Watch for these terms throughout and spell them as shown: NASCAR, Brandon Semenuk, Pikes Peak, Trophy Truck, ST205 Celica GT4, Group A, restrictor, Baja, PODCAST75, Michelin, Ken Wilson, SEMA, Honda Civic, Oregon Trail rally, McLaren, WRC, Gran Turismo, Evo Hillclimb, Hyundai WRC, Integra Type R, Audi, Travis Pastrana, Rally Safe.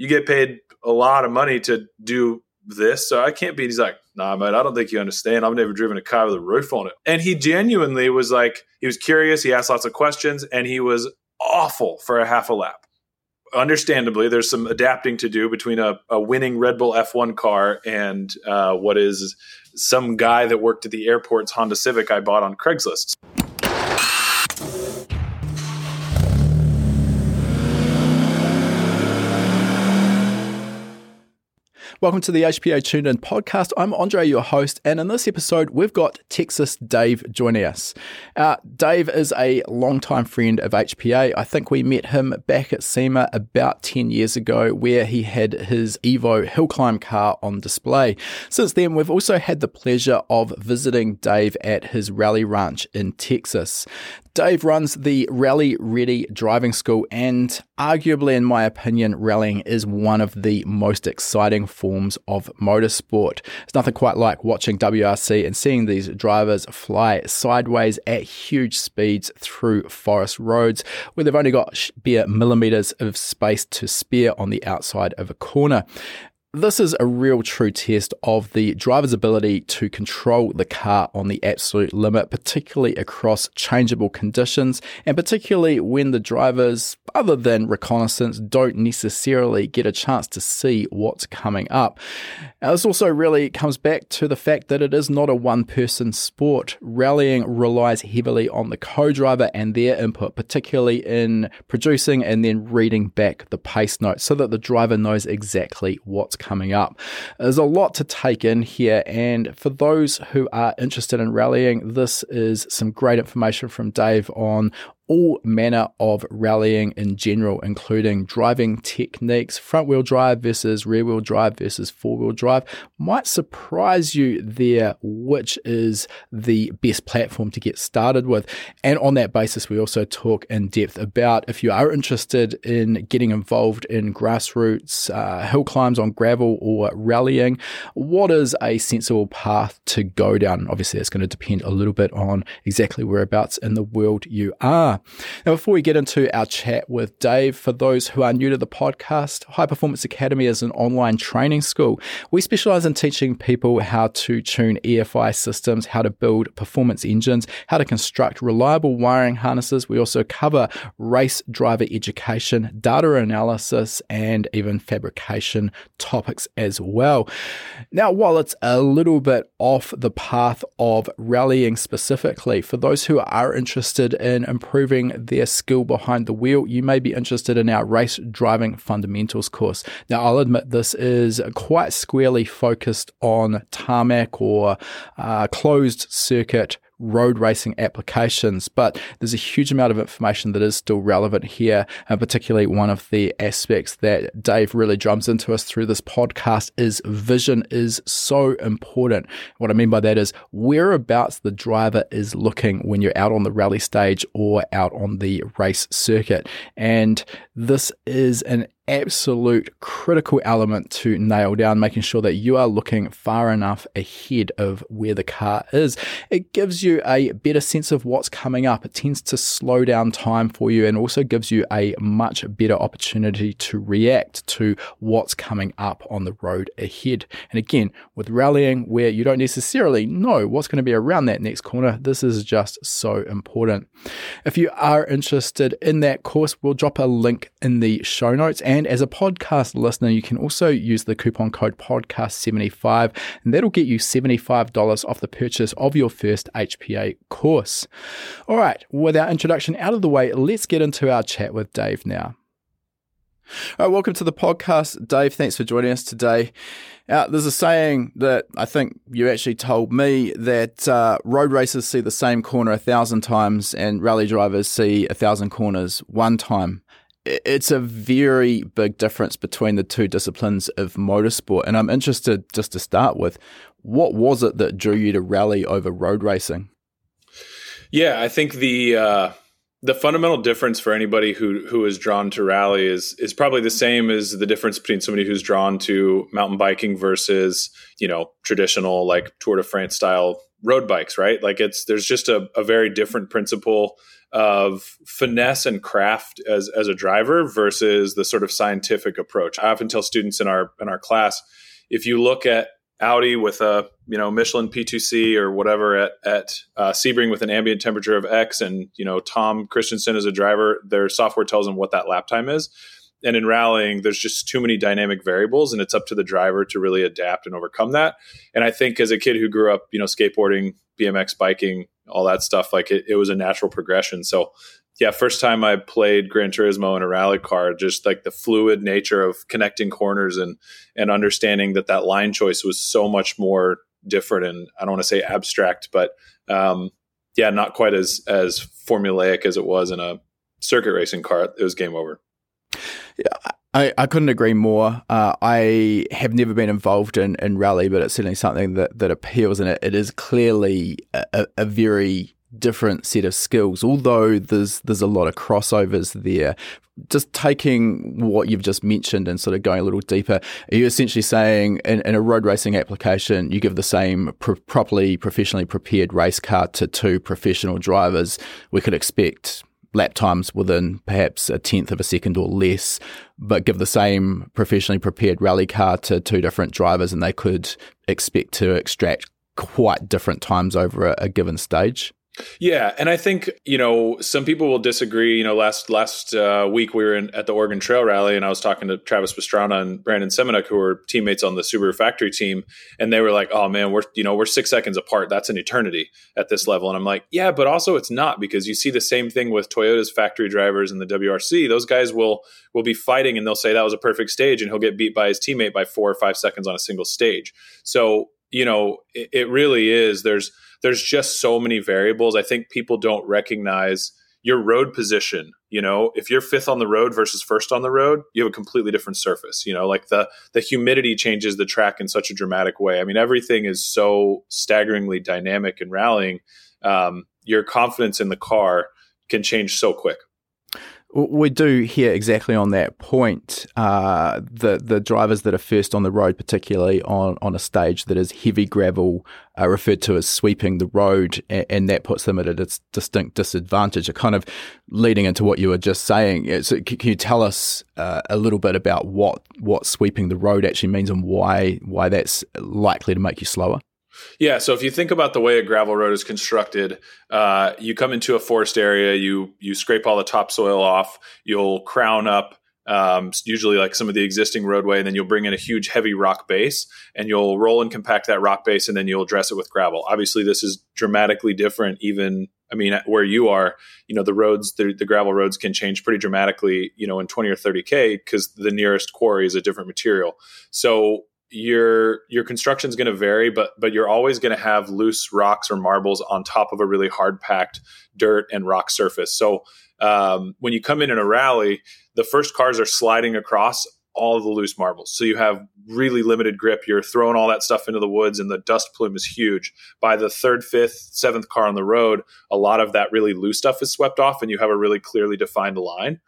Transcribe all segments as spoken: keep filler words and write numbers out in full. you get paid a lot of money to do this, so I can't be. He's like, nah, mate, I don't think you understand. I've never driven a car with a roof on it. And he genuinely was like, he was curious. He asked lots of questions, and he was awful for a half a lap. Understandably, there's some adapting to do between a, a winning Red Bull F one car and uh, what is some guy that worked at the airport's Honda Civic I bought on Craigslist. Welcome to the H P A Tuned In podcast. I'm Andre, your host, and in this episode, we've got Texas Dave joining us. Uh, Dave is a longtime friend of H P A. I think we met him back at SEMA about ten years ago, where he had his Evo Hillclimb car on display. Since then, we've also had the pleasure of visiting Dave at his Rally Ranch in Texas. Dave runs the Rally Ready driving school, and arguably, in my opinion, rallying is one of the most exciting forms of motorsport. It's nothing quite like watching W R C and seeing these drivers fly sideways at huge speeds through forest roads where they've only got bare millimeters of space to spare on the outside of a corner. This is a real true test of the driver's ability to control the car on the absolute limit, particularly across changeable conditions, and particularly when the drivers, other than reconnaissance, don't necessarily get a chance to see what's coming up. Now, this also really comes back to the fact that it is not a one-person sport. Rallying relies heavily on the co-driver and their input, particularly in producing and then reading back the pace notes so that the driver knows exactly what's coming up. There's a lot to take in here, and for those who are interested in rallying, this is some great information from Dave on all manner of rallying in general, including driving techniques, front-wheel drive versus rear-wheel drive versus four-wheel drive. Might surprise you there, which is the best platform to get started with. And on that basis, we also talk in depth about if you are interested in getting involved in grassroots, uh, hill climbs on gravel or rallying, what is a sensible path to go down? Obviously, it's going to depend a little bit on exactly whereabouts in the world you are. Now, before we get into our chat with Dave, for those who are new to the podcast, High Performance Academy is an online training school. We specialize in teaching people how to tune E F I systems, how to build performance engines, how to construct reliable wiring harnesses. We also cover race driver education, data analysis, and even fabrication topics as well. Now, while it's a little bit off the path of rallying specifically, for those who are interested in improving their skill behind the wheel, you may be interested in our race driving fundamentals course. Now, I'll admit this is quite squarely focused on tarmac or uh, closed circuit road racing applications, but there's a huge amount of information that is still relevant here, and particularly one of the aspects that Dave really drums into us through this podcast is vision is so important. What I mean by that is whereabouts the driver is looking when you're out on the rally stage or out on the race circuit, and this is an absolute critical element to nail down, making sure that you are looking far enough ahead of where the car is. It gives you a better sense of what's coming up. It tends to slow down time for you and also gives you a much better opportunity to react to what's coming up on the road ahead. And again, with rallying, where you don't necessarily know what's going to be around that next corner, this is just so important. If you are interested in that course, we'll drop a link in the show notes. And And as a podcast listener, you can also use the coupon code podcast seventy-five, and that'll get you seventy-five dollars off the purchase of your first H P A course. All right, with our introduction out of the way, let's get into our chat with Dave now. All right, welcome to the podcast, Dave. Thanks for joining us today. Uh, there's a saying that I think you actually told me that uh, road racers see the same corner a thousand times and rally drivers see a thousand corners one time. It's a very big difference between the two disciplines of motorsport. And I'm interested, just to start with, what was it that drew you to rally over road racing? Yeah, I think the uh, the fundamental difference for anybody who, who is drawn to rally is is probably the same as the difference between somebody who's drawn to mountain biking versus, you know, traditional like Tour de France style road bikes, right? Like it's, there's just a, a very different principle of finesse and craft as, as a driver versus the sort of scientific approach. I often tell students in our, in our class, if you look at Audi with a, you know, Michelin P two C or whatever at, at uh, Sebring with an ambient temperature of X, and, you know, Tom Christensen as a driver, their software tells them what that lap time is. And in rallying, there's just too many dynamic variables, and it's up to the driver to really adapt and overcome that. And I think as a kid who grew up, you know, skateboarding, B M X biking, all that stuff, like it, it was a natural progression. So yeah, first time I played Gran Turismo in a rally car, just like the fluid nature of connecting corners and and understanding that that line choice was so much more different. And I don't want to say abstract, but um, yeah, not quite as as formulaic as it was in a circuit racing car. It was game over. Yeah, I, I couldn't agree more. Uh, I have never been involved in, in rally, but it's certainly something that, that appeals, and it, it is clearly a, a very different set of skills, although there's there's a lot of crossovers there. Just taking what you've just mentioned and sort of going a little deeper, are you essentially saying in, in a road racing application, you give the same pro- properly professionally prepared race car to two professional drivers? We could expect lap times within perhaps a tenth of a second or less, but give the same professionally prepared rally car to two different drivers and they could expect to extract quite different times over a, a given stage? Yeah. And I think, you know, some people will disagree. You know, last last uh, week we were in, at the Oregon Trail Rally, and I was talking to Travis Pastrana and Brandon Semenuk, who were teammates on the Subaru factory team. And they were like, oh man, we're, you know, we're six seconds apart. That's an eternity at this level. And I'm like, yeah, but also it's not, because you see the same thing with Toyota's factory drivers and the W R C. Those guys will, will be fighting and they'll say that was a perfect stage, and he'll get beat by his teammate by four or five seconds on a single stage. So, you know, it, it really is, there's, There's just so many variables. I think people don't recognize your road position. You know, if you're fifth on the road versus first on the road, you have a completely different surface. You know, like the the humidity changes the track in such a dramatic way. I mean, everything is so staggeringly dynamic in rallying. Um, your confidence in the car can change so quick. We do hear exactly on that point, uh, the the drivers that are first on the road, particularly on, on a stage that is heavy gravel, uh, referred to as sweeping the road, and, and that puts them at a dis- distinct disadvantage. It kind of leading into what you were just saying. So can you tell us uh, a little bit about what, what sweeping the road actually means and why why that's likely to make you slower? Yeah. So if you think about the way a gravel road is constructed, uh, you come into a forest area, you you scrape all the topsoil off, you'll crown up um, usually like some of the existing roadway, and then you'll bring in a huge heavy rock base, and you'll roll and compact that rock base, and then you'll dress it with gravel. Obviously, this is dramatically different. Even, I mean, where you are, you know, the roads, the, the gravel roads can change pretty dramatically, you know, in twenty or thirty K, because the nearest quarry is a different material. So your your construction is going to vary, but but you're always going to have loose rocks or marbles on top of a really hard packed dirt and rock surface. So um, when you come in in a rally, the first cars are sliding across all of the loose marbles. So you have really limited grip. You're throwing all that stuff into the woods, and the dust plume is huge. By the third, fifth, seventh car on the road, a lot of that really loose stuff is swept off, and you have a really clearly defined line.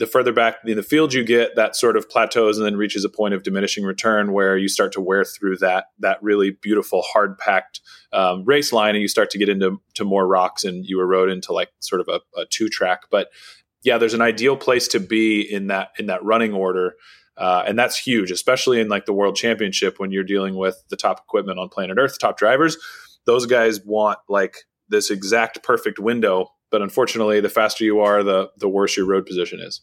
The further back in the field you get, that sort of plateaus and then reaches a point of diminishing return where you start to wear through that that really beautiful, hard-packed um, race line, and you start to get into to more rocks, and you erode into like sort of a, a two-track. But yeah, there's an ideal place to be in that in that running order, uh, and that's huge, especially in like the World Championship when you're dealing with the top equipment on planet Earth, the top drivers. Those guys want like this exact perfect window, but unfortunately, the faster you are, the the worse your road position is.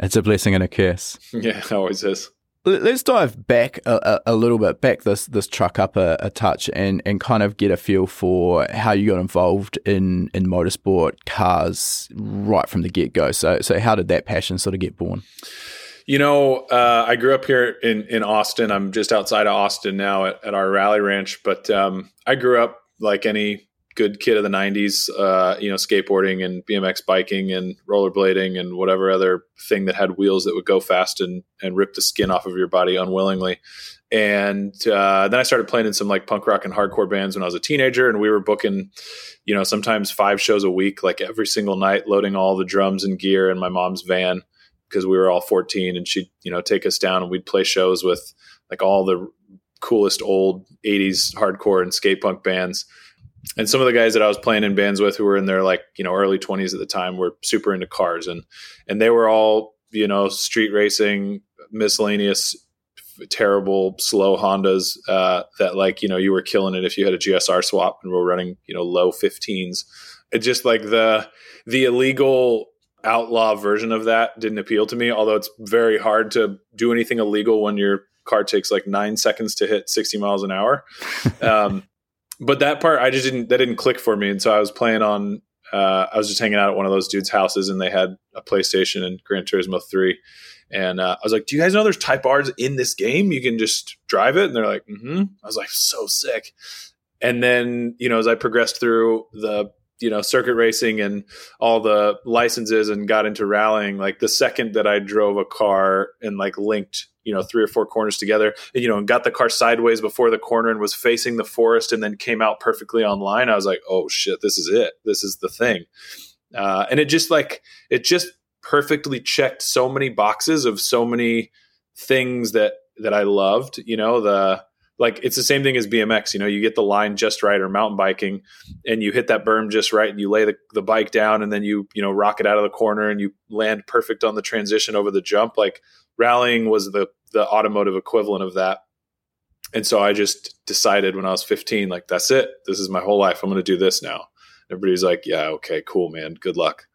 It's a blessing and a curse. Yeah, it always is. Let's dive back a, a, a little bit, back this this truck up a, a touch and, and kind of get a feel for how you got involved in, in motorsport cars right from the get-go. So so how did that passion sort of get born? You know, uh, I grew up here in, in Austin. I'm just outside of Austin now at, at our rally ranch, but um, I grew up like any good kid of the nineties, uh, you know, skateboarding and B M X biking and rollerblading and whatever other thing that had wheels that would go fast and, and rip the skin off of your body unwillingly. And uh, then I started playing in some like punk rock and hardcore bands when I was a teenager, and we were booking, you know, sometimes five shows a week, like every single night, loading all the drums and gear in my mom's van because we were all fourteen, and she'd, you know, take us down and we'd play shows with like all the coolest old eighties hardcore and skate punk bands. And some of the guys that I was playing in bands with who were in their like, you know, early twenties at the time were super into cars, and, and they were all, you know, street racing, miscellaneous, terrible, slow Hondas, uh, that like, you know, you were killing it if you had a G S R swap and were running, you know, low fifteens. It just like the, the illegal outlaw version of that didn't appeal to me. Although it's very hard to do anything illegal when your car takes like nine seconds to hit sixty miles an hour. Um, But that part, I just didn't, that didn't click for me. And so I was playing on, uh, I was just hanging out at one of those dudes' houses, and they had a PlayStation and Gran Turismo three. And uh, I was like, do you guys know there's Type R's in this game? You can just drive it. And they're like, mm-hmm. I was like, so sick. And then, you know, as I progressed through the, you know, circuit racing and all the licenses and got into rallying, like the second that I drove a car and like linked, you know, three or four corners together, you know, and got the car sideways before the corner and was facing the forest and then came out perfectly on line, I was like, oh shit, this is it. This is the thing. Uh, and it just like, it just perfectly checked so many boxes of so many things that, that I loved, you know, the, like, it's the same thing as B M X, you know, you get the line just right, or mountain biking, and you hit that berm just right, and you lay the, the bike down, and then you, you know, rock it out of the corner and you land perfect on the transition over the jump. Like rallying was the, the automotive equivalent of that. And so I just decided when I was fifteen, like, that's it. This is my whole life. I'm going to do this now. Everybody's like, yeah, okay, cool, man. Good luck.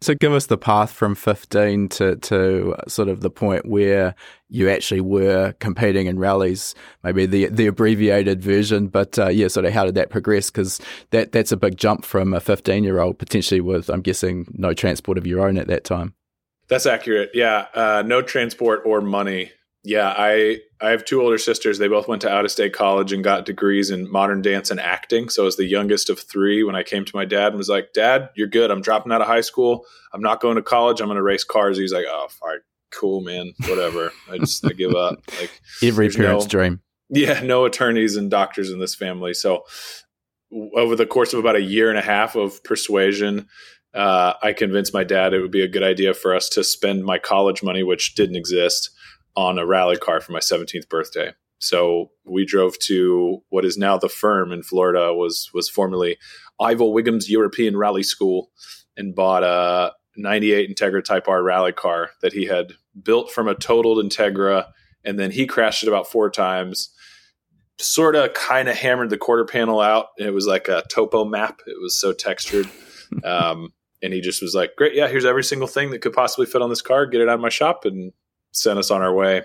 So give us the path from fifteen to, to sort of the point where you actually were competing in rallies, maybe the the abbreviated version, but uh, yeah, sort of how did that progress? Because that, that's a big jump from a fifteen-year-old, potentially with, I'm guessing, no transport of your own at that time. That's accurate, yeah. Uh, no transport or money. Yeah, I, I have two older sisters. They both went to out-of-state college and got degrees in modern dance and acting. So I was the youngest of three when I came to my dad and was like, Dad, you're good. I'm dropping out of high school. I'm not going to college. I'm going to race cars. He's like, oh, all right, cool, man, whatever. I just I give up. Like every parent's no, dream. Yeah, no attorneys and doctors in this family. So over the course of about a year and a half of persuasion, uh, I convinced my dad it would be a good idea for us to spend my college money, which didn't exist, on a rally car for my seventeenth birthday. So we drove to what is now the Firm in Florida, was was formerly Ival Wiggum's European Rally School, and bought a ninety-eight Integra Type R rally car that he had built from a totaled Integra. And then he crashed it about four times, sort of kind of hammered the quarter panel out. And it was like a topo map. It was so textured. Um, and he just was like, great, yeah, here's every single thing that could possibly fit on this car. Get it out of my shop, and sent us on our way.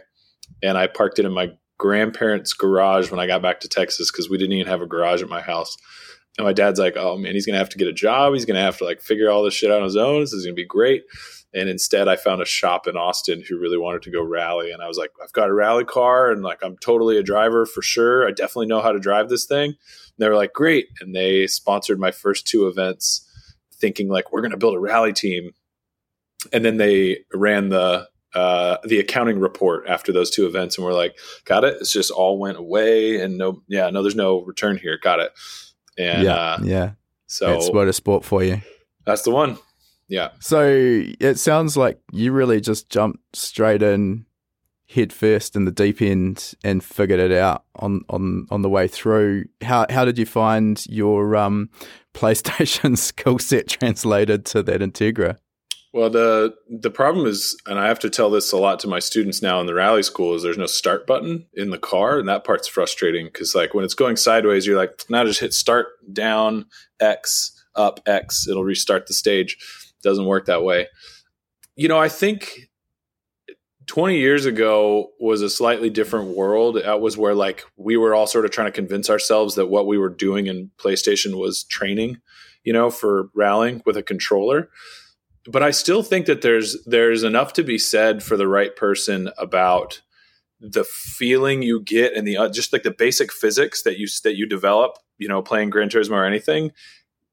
And I parked it in my grandparents' garage when I got back to Texas, because we didn't even have a garage at my house. And my dad's like, oh man, he's gonna have to get a job, he's gonna have to like figure all this shit out on his own, this is gonna be great. And instead I found a shop in Austin who really wanted to go rally, and I was like, I've got a rally car, and like I'm totally a driver for sure, I definitely know how to drive this thing. And they were like, great. And they sponsored my first two events, thinking like, we're gonna build a rally team. And then they ran the Uh, the accounting report after those two events, and we're like, got it. It's just all went away, and no, yeah, no, there's no return here. Got it. And yeah, uh, yeah. So that's what a sport for you. That's the one. Yeah. So it sounds like you really just jumped straight in, head first in the deep end, and figured it out on on on the way through. How how did you find your um, PlayStation skill set translated to that Integra? Well, the the problem is, and I have to tell this a lot to my students now in the rally school, is there's no start button in the car. And that part's frustrating, because like when it's going sideways, you're like, now just hit start, down, X, up, X. It'll restart the stage. Doesn't work that way. You know, I think twenty years ago was a slightly different world. That was where like we were all sort of trying to convince ourselves that what we were doing in PlayStation was training, you know, for rallying with a controller. But I still think that there's there's enough to be said for the right person about the feeling you get and the uh, just like the basic physics that you that you develop, you know, playing Gran Turismo or anything,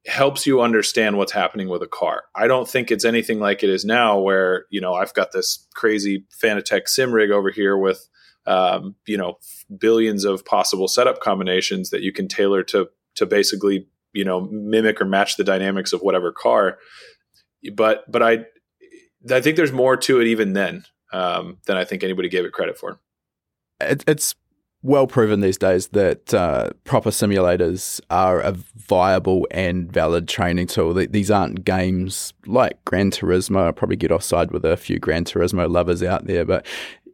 helps you understand what's happening with a car. I don't think it's anything like it is now, where you know I've got this crazy Fanatec sim rig over here with um, you know billions of possible setup combinations that you can tailor to to basically you know mimic or match the dynamics of whatever car. But but I I think there's more to it even then um, than I think anybody gave it credit for. It, it's well proven these days that uh, proper simulators are a viable and valid training tool. These aren't games like Gran Turismo. I'll probably get offside with a few Gran Turismo lovers out there, but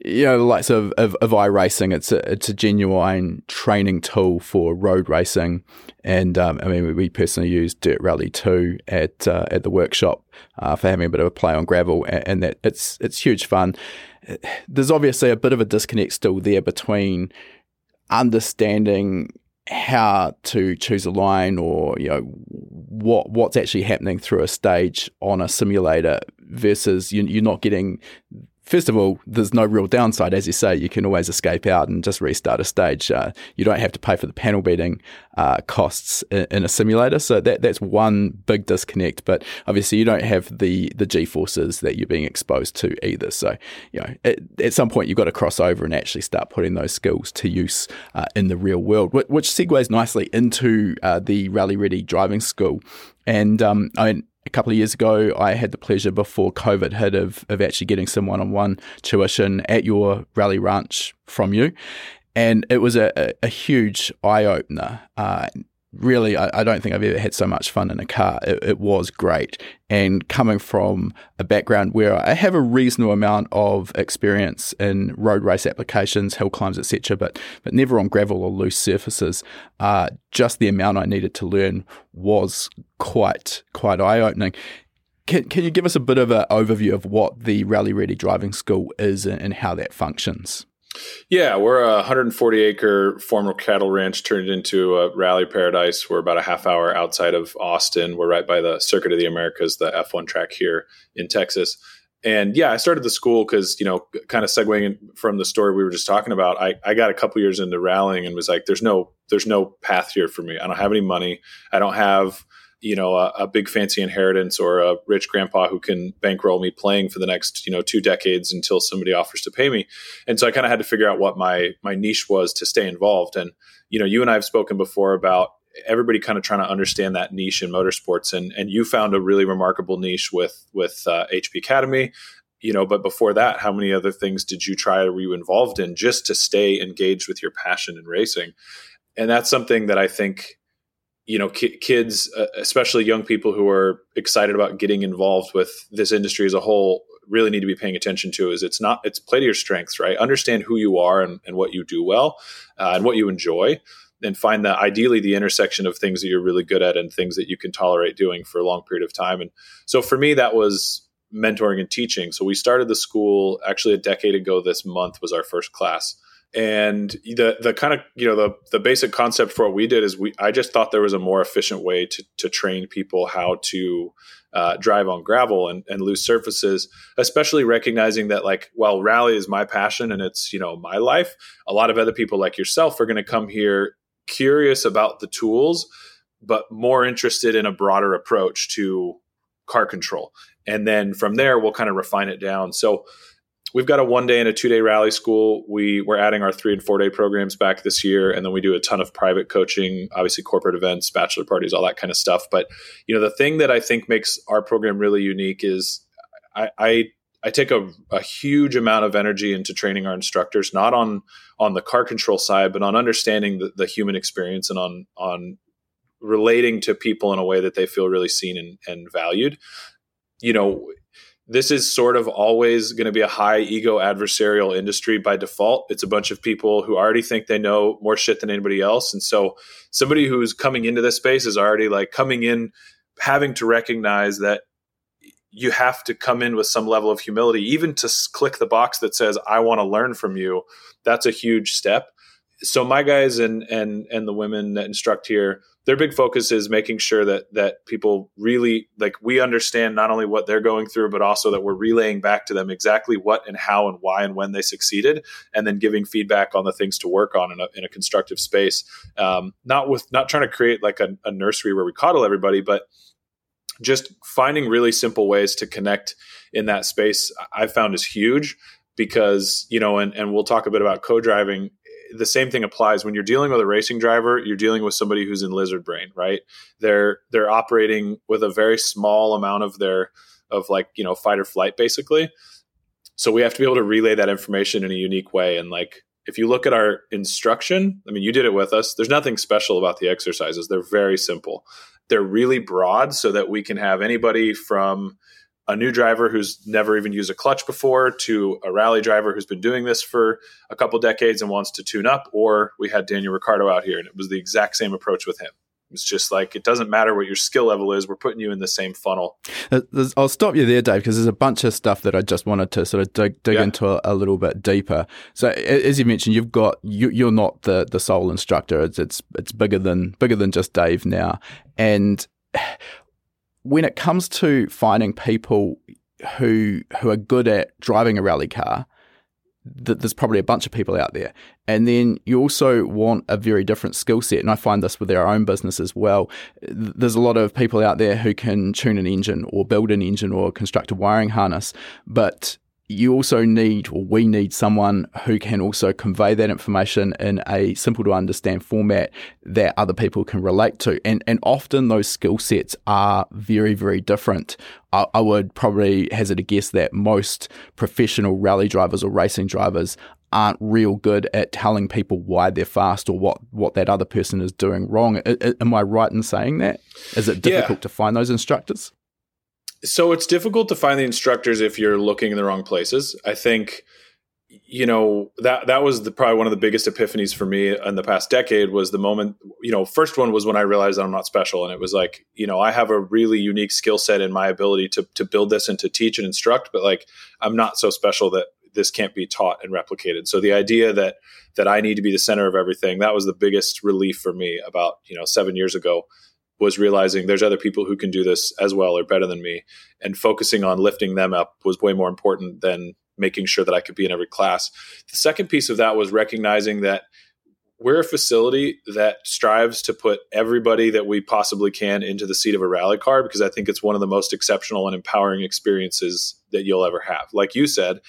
you know, the likes of, of, of iRacing, it's a, it's a genuine training tool for road racing. And um, I mean, we personally used Dirt Rally two at uh, at the workshop uh, for having a bit of a play on gravel, and, and that it's it's huge fun. There's obviously a bit of a disconnect still there between understanding how to choose a line, or you know what what's actually happening through a stage on a simulator versus you, you're not getting. First of all, there's no real downside. As you say, you can always escape out and just restart a stage. Uh, you don't have to pay for the panel beating uh, costs in, in a simulator. So that that's one big disconnect. But obviously, you don't have the, the G-forces that you're being exposed to either. So you know, it, at some point, you've got to cross over and actually start putting those skills to use uh, in the real world, which, which segues nicely into uh, the Rally Ready driving school. And um, I mean, a couple of years ago, I had the pleasure before COVID hit of, of actually getting some one-on-one tuition at your Rally Ranch from you. And it was a, a, a huge eye-opener. Uh, really, I, I don't think I've ever had so much fun in a car. It, it was great. And coming from a background where I have a reasonable amount of experience in road race applications, hill climbs, et cetera, but but never on gravel or loose surfaces, uh, just the amount I needed to learn was quite quite eye-opening. Can can you give us a bit of an overview of what the Rally Ready Driving School is and, and how that functions? Yeah, we're a one hundred forty acre former cattle ranch turned into a rally paradise. We're about a half hour outside of Austin. We're right by the Circuit of the Americas, the F one track here in Texas. And yeah, I started the school because, you know, kind of segueing from the story we were just talking about, I, I got a couple years into rallying and was like, there's no there's no path here for me. I don't have any money. I don't have, you know, a, a big fancy inheritance or a rich grandpa who can bankroll me playing for the next, you know, two decades until somebody offers to pay me. And so I kind of had to figure out what my, my niche was to stay involved. And, you know, you and I have spoken before about everybody kind of trying to understand that niche in motorsports. And, and you found a really remarkable niche with, with uh, H P Academy, you know, but before that, how many other things did you try or were you involved in just to stay engaged with your passion in racing? And that's something that I think, you know, ki- kids, uh, especially young people who are excited about getting involved with this industry as a whole, really need to be paying attention to is it's not, it's play to your strengths, right? Understand who you are and, and what you do well uh, and what you enjoy, and find that ideally the intersection of things that you're really good at and things that you can tolerate doing for a long period of time. And so for me, that was mentoring and teaching. So we started the school actually a decade ago. This month was our first class. And the the kind of, you know, the the basic concept for what we did is we I just thought there was a more efficient way to to train people how to uh, drive on gravel and, and loose surfaces, especially recognizing that, like, while rally is my passion and it's, you know, my life, a lot of other people like yourself are going to come here curious about the tools, but more interested in a broader approach to car control. And then from there, we'll kind of refine it down. So we've got a one day and a two day rally school. We we're adding our three and four day programs back this year. And then we do a ton of private coaching, obviously corporate events, bachelor parties, all that kind of stuff. But, you know, the thing that I think makes our program really unique is I, I, I take a, a huge amount of energy into training our instructors, not on, on the car control side, but on understanding the, the human experience and on, on relating to people in a way that they feel really seen and, and valued. You know, this is sort of always going to be a high ego adversarial industry by default. It's a bunch of people who already think they know more shit than anybody else. And so somebody who's coming into this space is already like coming in, having to recognize that you have to come in with some level of humility, even to click the box that says, I want to learn from you. That's a huge step. So my guys and, and, and the women that instruct here, their big focus is making sure that, that people really, like, we understand not only what they're going through, but also that we're relaying back to them exactly what and how and why and when they succeeded, and then giving feedback on the things to work on in a, in a constructive space. Um, not with, not trying to create like a, a nursery where we coddle everybody, but just finding really simple ways to connect in that space I found is huge because, you know, and, and we'll talk a bit about co-driving. The same thing applies when you're dealing with a racing driver. You're dealing with somebody who's in lizard brain, right? They're they're operating with a very small amount of their of like, you know, fight or flight basically. So we have to be able to relay that information in a unique way. And like, if you look at our instruction, I mean, you did it with us. There's nothing special about the exercises. They're very simple. They're really broad so that we can have anybody from a new driver who's never even used a clutch before to a rally driver who's been doing this for a couple decades and wants to tune up. Or we had Daniel Ricciardo out here and it was the exact same approach with him. It's just like, it doesn't matter what your skill level is. We're putting you in the same funnel. I'll stop you there, Dave, because there's a bunch of stuff that I just wanted to sort of dig, dig yeah. into a, a little bit deeper. So as you mentioned, you've got, you, you're not the, the sole instructor. It's, it's, it's bigger than, bigger than just Dave now. And when it comes to finding people who, who are good at driving a rally car, that there's probably a bunch of people out there. And then you also want a very different skill set. And I find this with our own business as well. There's a lot of people out there who can tune an engine or build an engine or construct a wiring harness. But you also need, or we need, someone who can also convey that information in a simple to understand format that other people can relate to. And and often those skill sets are very, very different. I, I would probably hazard a guess that most professional rally drivers or racing drivers aren't real good at telling people why they're fast or what, what that other person is doing wrong. I, I, am I right in saying that? Is it difficult yeah. to find those instructors? So it's difficult to find the instructors if you're looking in the wrong places. I think, you know, that that was the, probably one of the biggest epiphanies for me in the past decade was the moment, you know, first one was when I realized that I'm not special. And it was like, you know, I have a really unique skill set in my ability to to build this and to teach and instruct, but like, I'm not so special that this can't be taught and replicated. So the idea that that I need to be the center of everything, that was the biggest relief for me about, you know, seven years ago. Was realizing there's other people who can do this as well or better than me, and focusing on lifting them up was way more important than making sure that I could be in every class. The second piece of that was recognizing that we're a facility that strives to put everybody that we possibly can into the seat of a rally car, because I think it's one of the most exceptional and empowering experiences that you'll ever have. Like you said,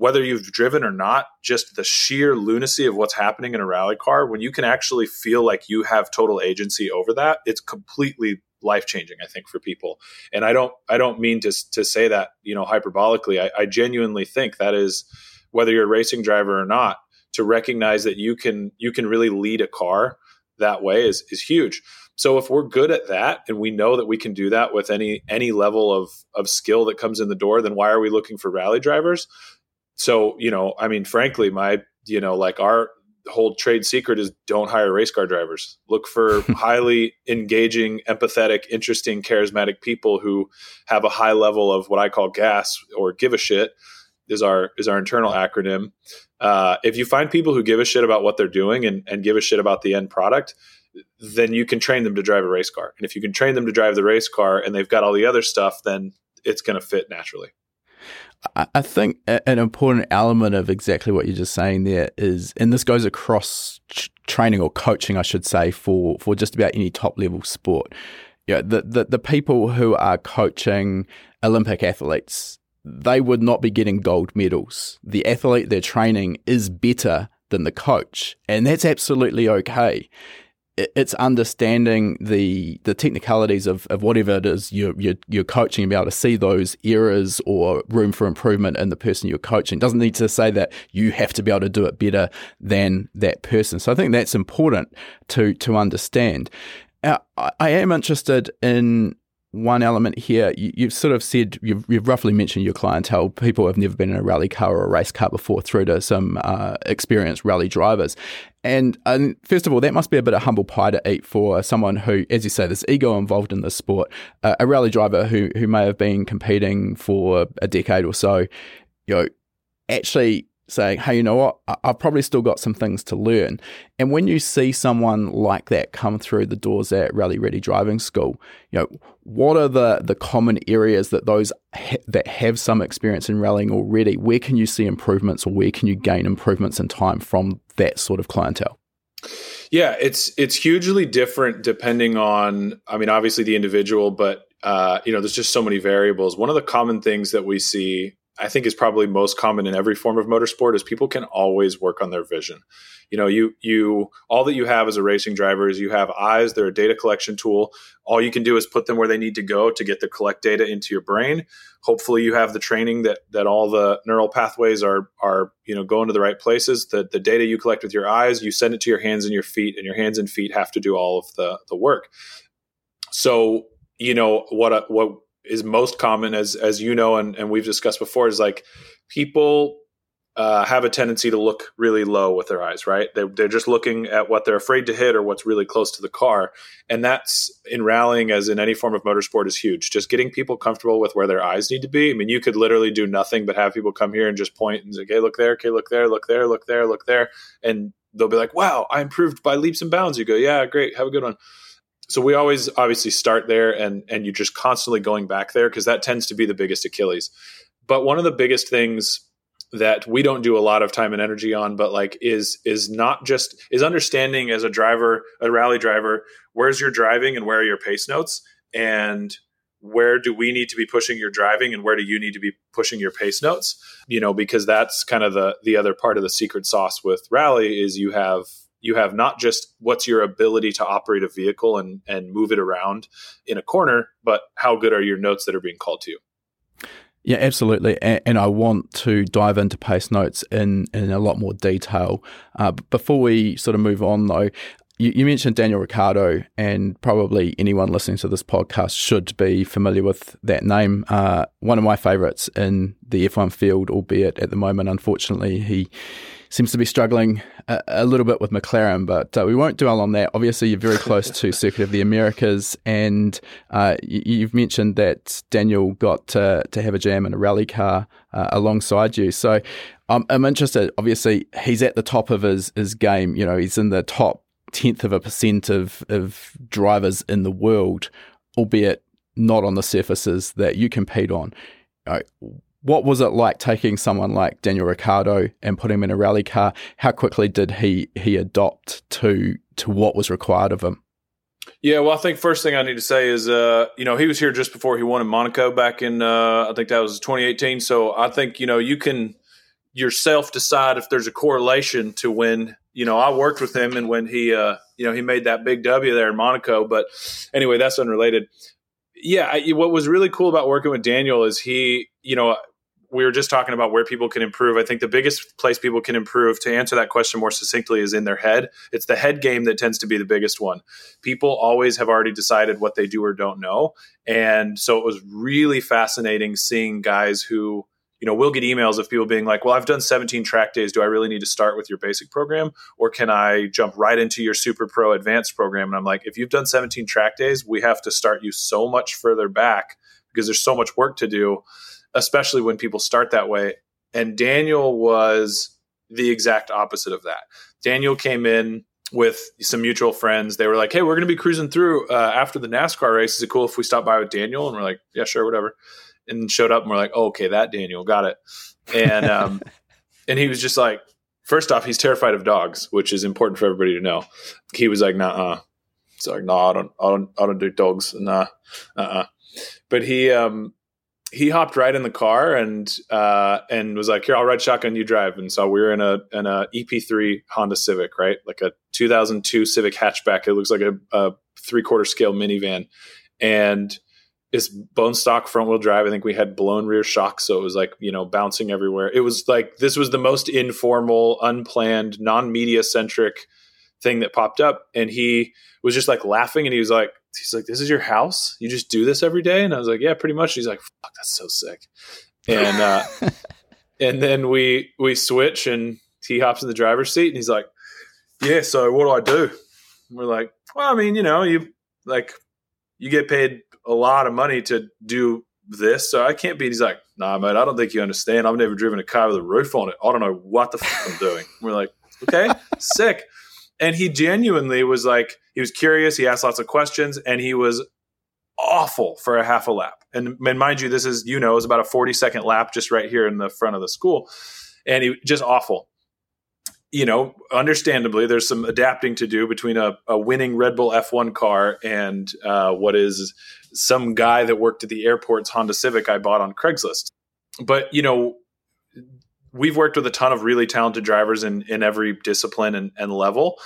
whether you've driven or not, just the sheer lunacy of what's happening in a rally car, when you can actually feel like you have total agency over that, it's completely life-changing, I think, for people. And I don't, I don't mean to, to say that, you know, hyperbolically. I, I genuinely think that is, whether you're a racing driver or not, to recognize that you can, you can really lead a car that way is, is huge. So if we're good at that and we know that we can do that with any, any level of, of skill that comes in the door, then why are we looking for rally drivers? So, you know, I mean, frankly, my, you know, like our whole trade secret is don't hire race car drivers. Look for highly engaging, empathetic, interesting, charismatic people who have a high level of what I call gas, or give a shit is our, is our internal acronym. Uh, if you find people who give a shit about what they're doing and, and give a shit about the end product, then you can train them to drive a race car. And if you can train them to drive the race car and they've got all the other stuff, then it's going to fit naturally. I think an important element of exactly what you're just saying there is, and this goes across training or coaching, I should say, for, for just about any top level sport. You know, the, the, the people who are coaching Olympic athletes, they would not be getting gold medals. The athlete they're training is better than the coach, and that's absolutely okay. It's understanding the the technicalities of, of whatever it is you're, you're, you're coaching, and be able to see those errors or room for improvement in the person you're coaching. It doesn't need to say that you have to be able to do it better than that person. So I think that's important to, to understand. Uh, I, I am interested in one element here. You, you've sort of said, you've, you've roughly mentioned your clientele, people who have never been in a rally car or a race car before, through to some uh, experienced rally drivers. And, and first of all, that must be a bit of humble pie to eat for someone who, as you say, there's ego involved in this sport, uh, a rally driver who who may have been competing for a decade or so, you know, actually saying, hey, you know what, I, I've probably still got some things to learn. And when you see someone like that come through the doors at Rally Ready Driving School, you know, what are the, the common areas that those ha- that have some experience in rallying already, where can you see improvements, or where can you gain improvements in time from that sort of clientele? Yeah, it's it's hugely different depending on, I mean, obviously the individual, but, uh, you know, there's just so many variables. One of the common things that we see I think is probably most common in every form of motorsport is people can always work on their vision. You know, you, you, all that you have as a racing driver is you have eyes. They're a data collection tool. All you can do is put them where they need to go to get the collect data into your brain. Hopefully you have the training that, that all the neural pathways are, are, you know, going to the right places. The, the data you collect with your eyes, you send it to your hands and your feet, and your hands and feet have to do all of the, the work. So, you know, what, what, is most common as, as you know, and, and we've discussed before is like people uh, have a tendency to look really low with their eyes, right? They're, they're just looking at what they're afraid to hit or what's really close to the car. And that's in rallying, as in any form of motorsport, is huge. Just getting people comfortable with where their eyes need to be. I mean, you could literally do nothing but have people come here and just point and say, okay, look there, okay, look there, look there, look there, look there. And they'll be like, wow, I improved by leaps and bounds. You go, yeah, great. Have a good one. So we always obviously start there, and and you're just constantly going back there because that tends to be the biggest Achilles. But one of the biggest things that we don't do a lot of time and energy on, but like is is not just is understanding as a driver, a rally driver, where's your driving and where are your pace notes, and where do we need to be pushing your driving and where do you need to be pushing your pace notes? You know, because that's kind of the the other part of the secret sauce with rally is you have You have not just what's your ability to operate a vehicle and, and move it around in a corner, but how good are your notes that are being called to you? Yeah, absolutely. And, and I want to dive into pace notes in, in a lot more detail. Uh, before we sort of move on, though, you, you mentioned Daniel Ricciardo, and probably anyone listening to this podcast should be familiar with that name. Uh, one of my favorites in the F one field, albeit at the moment, unfortunately, he seems to be struggling a, a little bit with McLaren, but uh, we won't dwell on that. Obviously, you're very close to Circuit of the Americas, and uh, you, you've mentioned that Daniel got to, to have a jam in a rally car uh, alongside you. So um, I'm interested, obviously, he's at the top of his, his game. You know, he's in the top tenth of a percent of, of drivers in the world, albeit not on the surfaces that you compete on. You know, what was it like taking someone like Daniel Ricciardo and putting him in a rally car? How quickly did he he adopt to to what was required of him? Yeah, well, I think first thing I need to say is, uh, you know, he was here just before he won in Monaco back in, uh, I think that was twenty eighteen. So I think, you know, you can yourself decide if there's a correlation to when, you know, I worked with him and when he, uh, you know, he made that big W there in Monaco. But anyway, that's unrelated. Yeah, I, what was really cool about working with Daniel is he, you know, we were just talking about where people can improve. I think the biggest place people can improve, to answer that question more succinctly, is in their head. It's the head game that tends to be the biggest one. People always have already decided what they do or don't know. And so it was really fascinating seeing guys who, you know, we'll get emails of people being like, well, I've done seventeen track days. Do I really need to start with your basic program? Or can I jump right into your super pro advanced program? And I'm like, if you've done seventeen track days, we have to start you so much further back because there's so much work to do, especially when people start that way. And Daniel was the exact opposite of that. Daniel came in with some mutual friends. They were like, hey, we're going to be cruising through uh, after the NASCAR race. Is it cool if we stop by with Daniel? And we're like, yeah, sure, whatever. And showed up and we're like, oh, okay, that Daniel, got it. And um, and he was just like, first off, he's terrified of dogs, which is important for everybody to know. He was like, nah-uh. It's like, no, nah, I don't, I don't, I don't do dogs. Nah, uh-uh. But he, um, he hopped right in the car and uh, and was like, here, I'll ride shotgun, you drive. And so we were in a in a E P three Honda Civic, right? Like a two thousand two Civic hatchback. It looks like a, a three-quarter scale minivan. And it's bone stock front-wheel drive. I think we had blown rear shocks, so it was like, you know, bouncing everywhere. It was like this was the most informal, unplanned, non-media-centric thing that popped up. And he was just like laughing, and he was like, he's like, this is your house? You just do this every day? And I was like, yeah, pretty much. He's like, fuck, that's so sick. And uh, and then we we switch, and he hops in the driver's seat, and he's like, yeah, so what do I do? And we're like, well, I mean, you know, you like you get paid a lot of money to do this, so I can't be. He's like, nah, mate, I don't think you understand. I've never driven a car with a roof on it. I don't know what the fuck I'm doing. And we're like, okay, sick. And he genuinely was like, he was curious. He asked lots of questions, and he was awful for a half a lap. And, and mind you, this is, you know, it was about a forty second lap just right here in the front of the school. And he just awful. You know, understandably, there's some adapting to do between a, a winning Red Bull F one car and uh, what is some guy that worked at the airport's Honda Civic I bought on Craigslist. but, you know, we've worked with a ton of really talented drivers in, in every discipline and, and level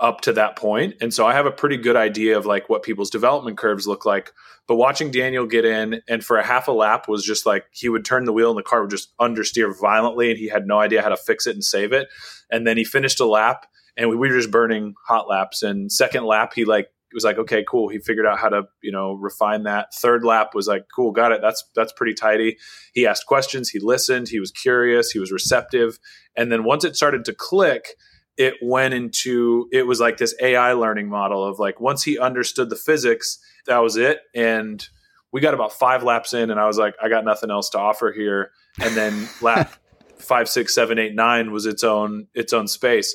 up to that point. And so I have a pretty good idea of like what people's development curves look like. But watching Daniel get in and for a half a lap was just like, he would turn the wheel and the car would just understeer violently. And he had no idea how to fix it and save it. And then he finished a lap and we, we were just burning hot laps. And second lap, he like, it was like, okay, cool. He figured out how to, you know, refine that. Third lap was like, cool, got it. That's, that's pretty tidy. He asked questions. He listened. He was curious. He was receptive. And then once it started to click, it went into, it was like this A I learning model of like, once he understood the physics, that was it. And we got about five laps in and I was like, I got nothing else to offer here. And then lap five, six, seven, eight, nine was its own, its own space.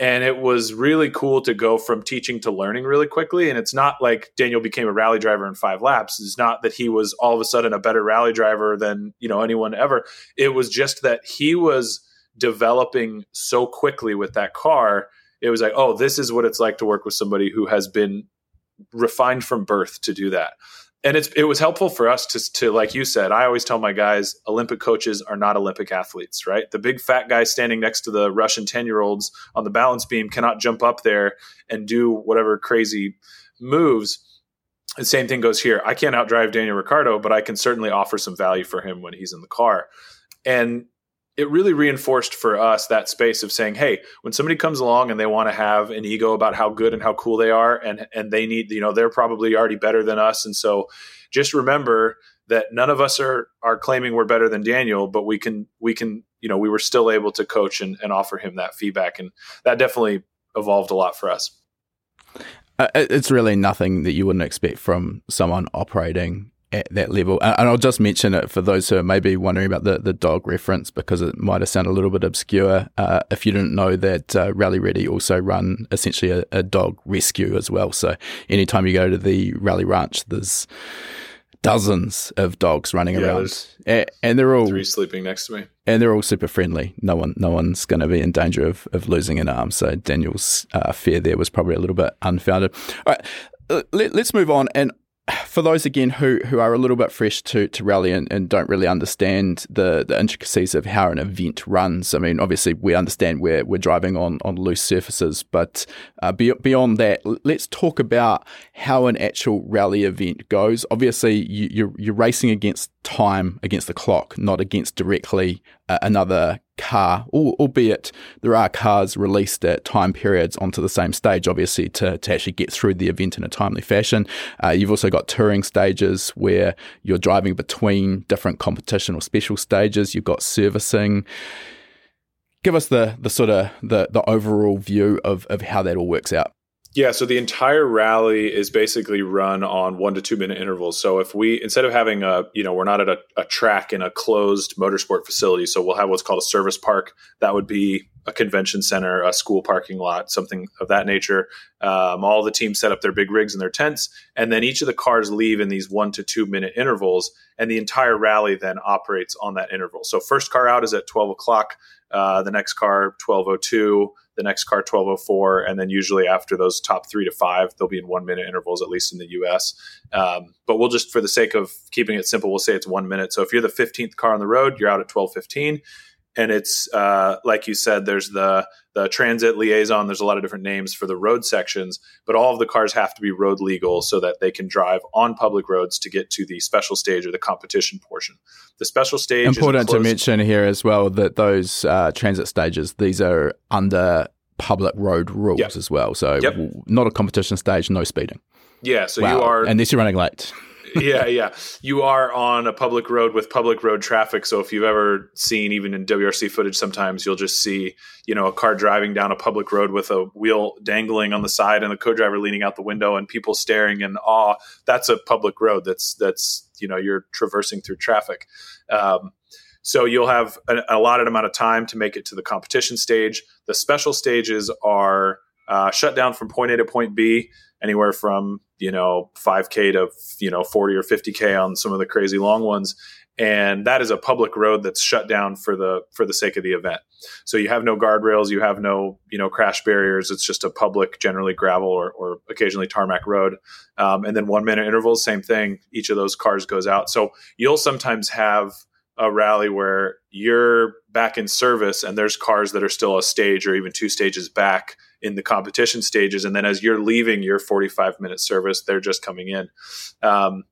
And it was really cool to go from teaching to learning really quickly. And it's not like Daniel became a rally driver in five laps. It's not that he was all of a sudden a better rally driver than, you know, anyone ever. It was just that he was developing so quickly with that car. It was like, oh, this is what it's like to work with somebody who has been refined from birth to do that. And it's, it was helpful for us to, to, like you said, I always tell my guys, Olympic coaches are not Olympic athletes, right? The big fat guy standing next to the Russian ten-year-olds on the balance beam cannot jump up there and do whatever crazy moves. The same thing goes here. I can't outdrive Daniel Ricciardo, but I can certainly offer some value for him when he's in the car. And it really reinforced for us that space of saying, hey, when somebody comes along and they want to have an ego about how good and how cool they are, and and they need, you know, they're probably already better than us. And so just remember that none of us are are claiming we're better than Daniel, but we can, we can, you know, we were still able to coach and, and offer him that feedback. And that definitely evolved a lot for us. Uh, it's really nothing that you wouldn't expect from someone operating at that level. And I'll just mention it for those who may be wondering about the, the dog reference, because it might have sounded a little bit obscure. Uh, if you didn't know that uh, Rally Ready also run essentially a, a dog rescue as well. So anytime you go to the Rally Ranch, there's dozens of dogs running yeah, around, and, and they're all three sleeping next to me, and they're all super friendly. No one, no one's going to be in danger of, of losing an arm. So Daniel's uh, fear there was probably a little bit unfounded. All right, let, let's move on. And for those, again, who who are a little bit fresh to, to rally and, and don't really understand the, the intricacies of how an event runs, I mean, obviously, we understand we're, we're driving on, on loose surfaces, but uh, be, beyond that, let's talk about how an actual rally event goes. Obviously, you, you're, you're racing against time, against the clock, not against directly uh, another car, albeit there are cars released at time periods onto the same stage, obviously, to, to actually get through the event in a timely fashion. Uh, you've also got touring stages where you're driving between different competition or special stages. You've got servicing. Give us the the sort of the, the overall view of, of how that all works out. Yeah, so the entire rally is basically run on one to two minute intervals. So if we, instead of having a, you know, we're not at a, a track in a closed motorsport facility, so we'll have what's called a service park. That would be a convention center, a school parking lot, something of that nature. Um, all the teams set up their big rigs and their tents, and then each of the cars leave in these one to two minute intervals, and the entire rally then operates on that interval. So first car out is at twelve o'clock, uh, the next car twelve oh two, the next car twelve oh four, and then usually after those top three to five, they'll be in one minute intervals, at least in the U S. Um, but we'll just, for the sake of keeping it simple, we'll say it's one minute. So if you're the fifteenth car on the road, you're out at twelve fifteen. And it's, uh, like you said, there's the, the transit liaison. There's a lot of different names for the road sections, but all of the cars have to be road legal so that they can drive on public roads to get to the special stage or the competition portion. The special stage is important to mention here as well, that those uh, transit stages, these are under public road rules yep. as well. So yep. not a competition stage, no speeding. Yeah, so wow. you are... Unless you're running late. yeah, yeah. You are on a public road with public road traffic. So if you've ever seen, even in W R C footage, sometimes you'll just see, you know, a car driving down a public road with a wheel dangling on the side and the co-driver leaning out the window and people staring in awe. That's a public road. That's, that's you know, you're traversing through traffic. Um, so you'll have an allotted amount of time to make it to the competition stage. The special stages are uh, shut down from point A to point B, anywhere from, you know, five K to, you know, forty or fifty K on some of the crazy long ones. And that is a public road that's shut down for the, for the sake of the event. So you have no guardrails, you have no, you know, crash barriers. It's just a public, generally gravel or, or occasionally tarmac road. Um, and then one minute intervals, same thing. Each of those cars goes out. So you'll sometimes have a rally where you're back in service and there's cars that are still a stage or even two stages back in the competition stages. And then as you're leaving your forty-five minute service, they're just coming in, um,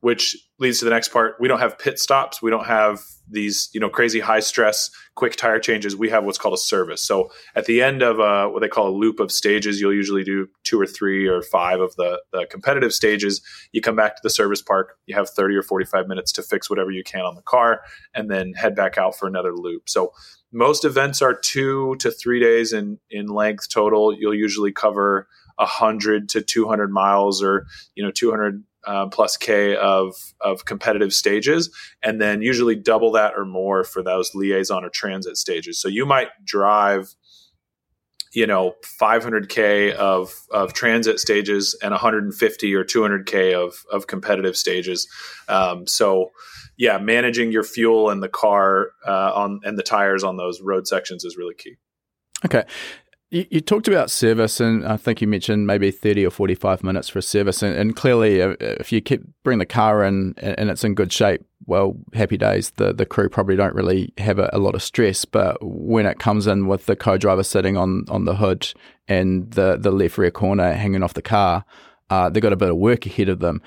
which leads to the next part. We don't have pit stops. We don't have these, you know, crazy high stress, quick tire changes. We have what's called a service. So at the end of a, what they call a loop of stages, you'll usually do two or three or five of the, the competitive stages. You come back to the service park, you have thirty or forty-five minutes to fix whatever you can on the car, and then head back out for another loop. So most events are two to three days in, in length total. You'll usually cover one hundred to two hundred miles or, you know, two hundred Uh, plus K of of competitive stages, and then usually double that or more for those liaison or transit stages. So you might drive, you know, five hundred K of of transit stages and one hundred fifty or two hundred K of of competitive stages. Um, so, yeah, managing your fuel and the car uh, on and the tires on those road sections is really key. Okay. You talked about service, and I think you mentioned maybe thirty or forty-five minutes for a service. And, and clearly, if you keep bring the car in and it's in good shape, well, happy days. The the crew probably don't really have a, a lot of stress. But when it comes in with the co-driver sitting on, on the hood and the, the left rear corner hanging off the car, uh, they've got a bit of work ahead of them.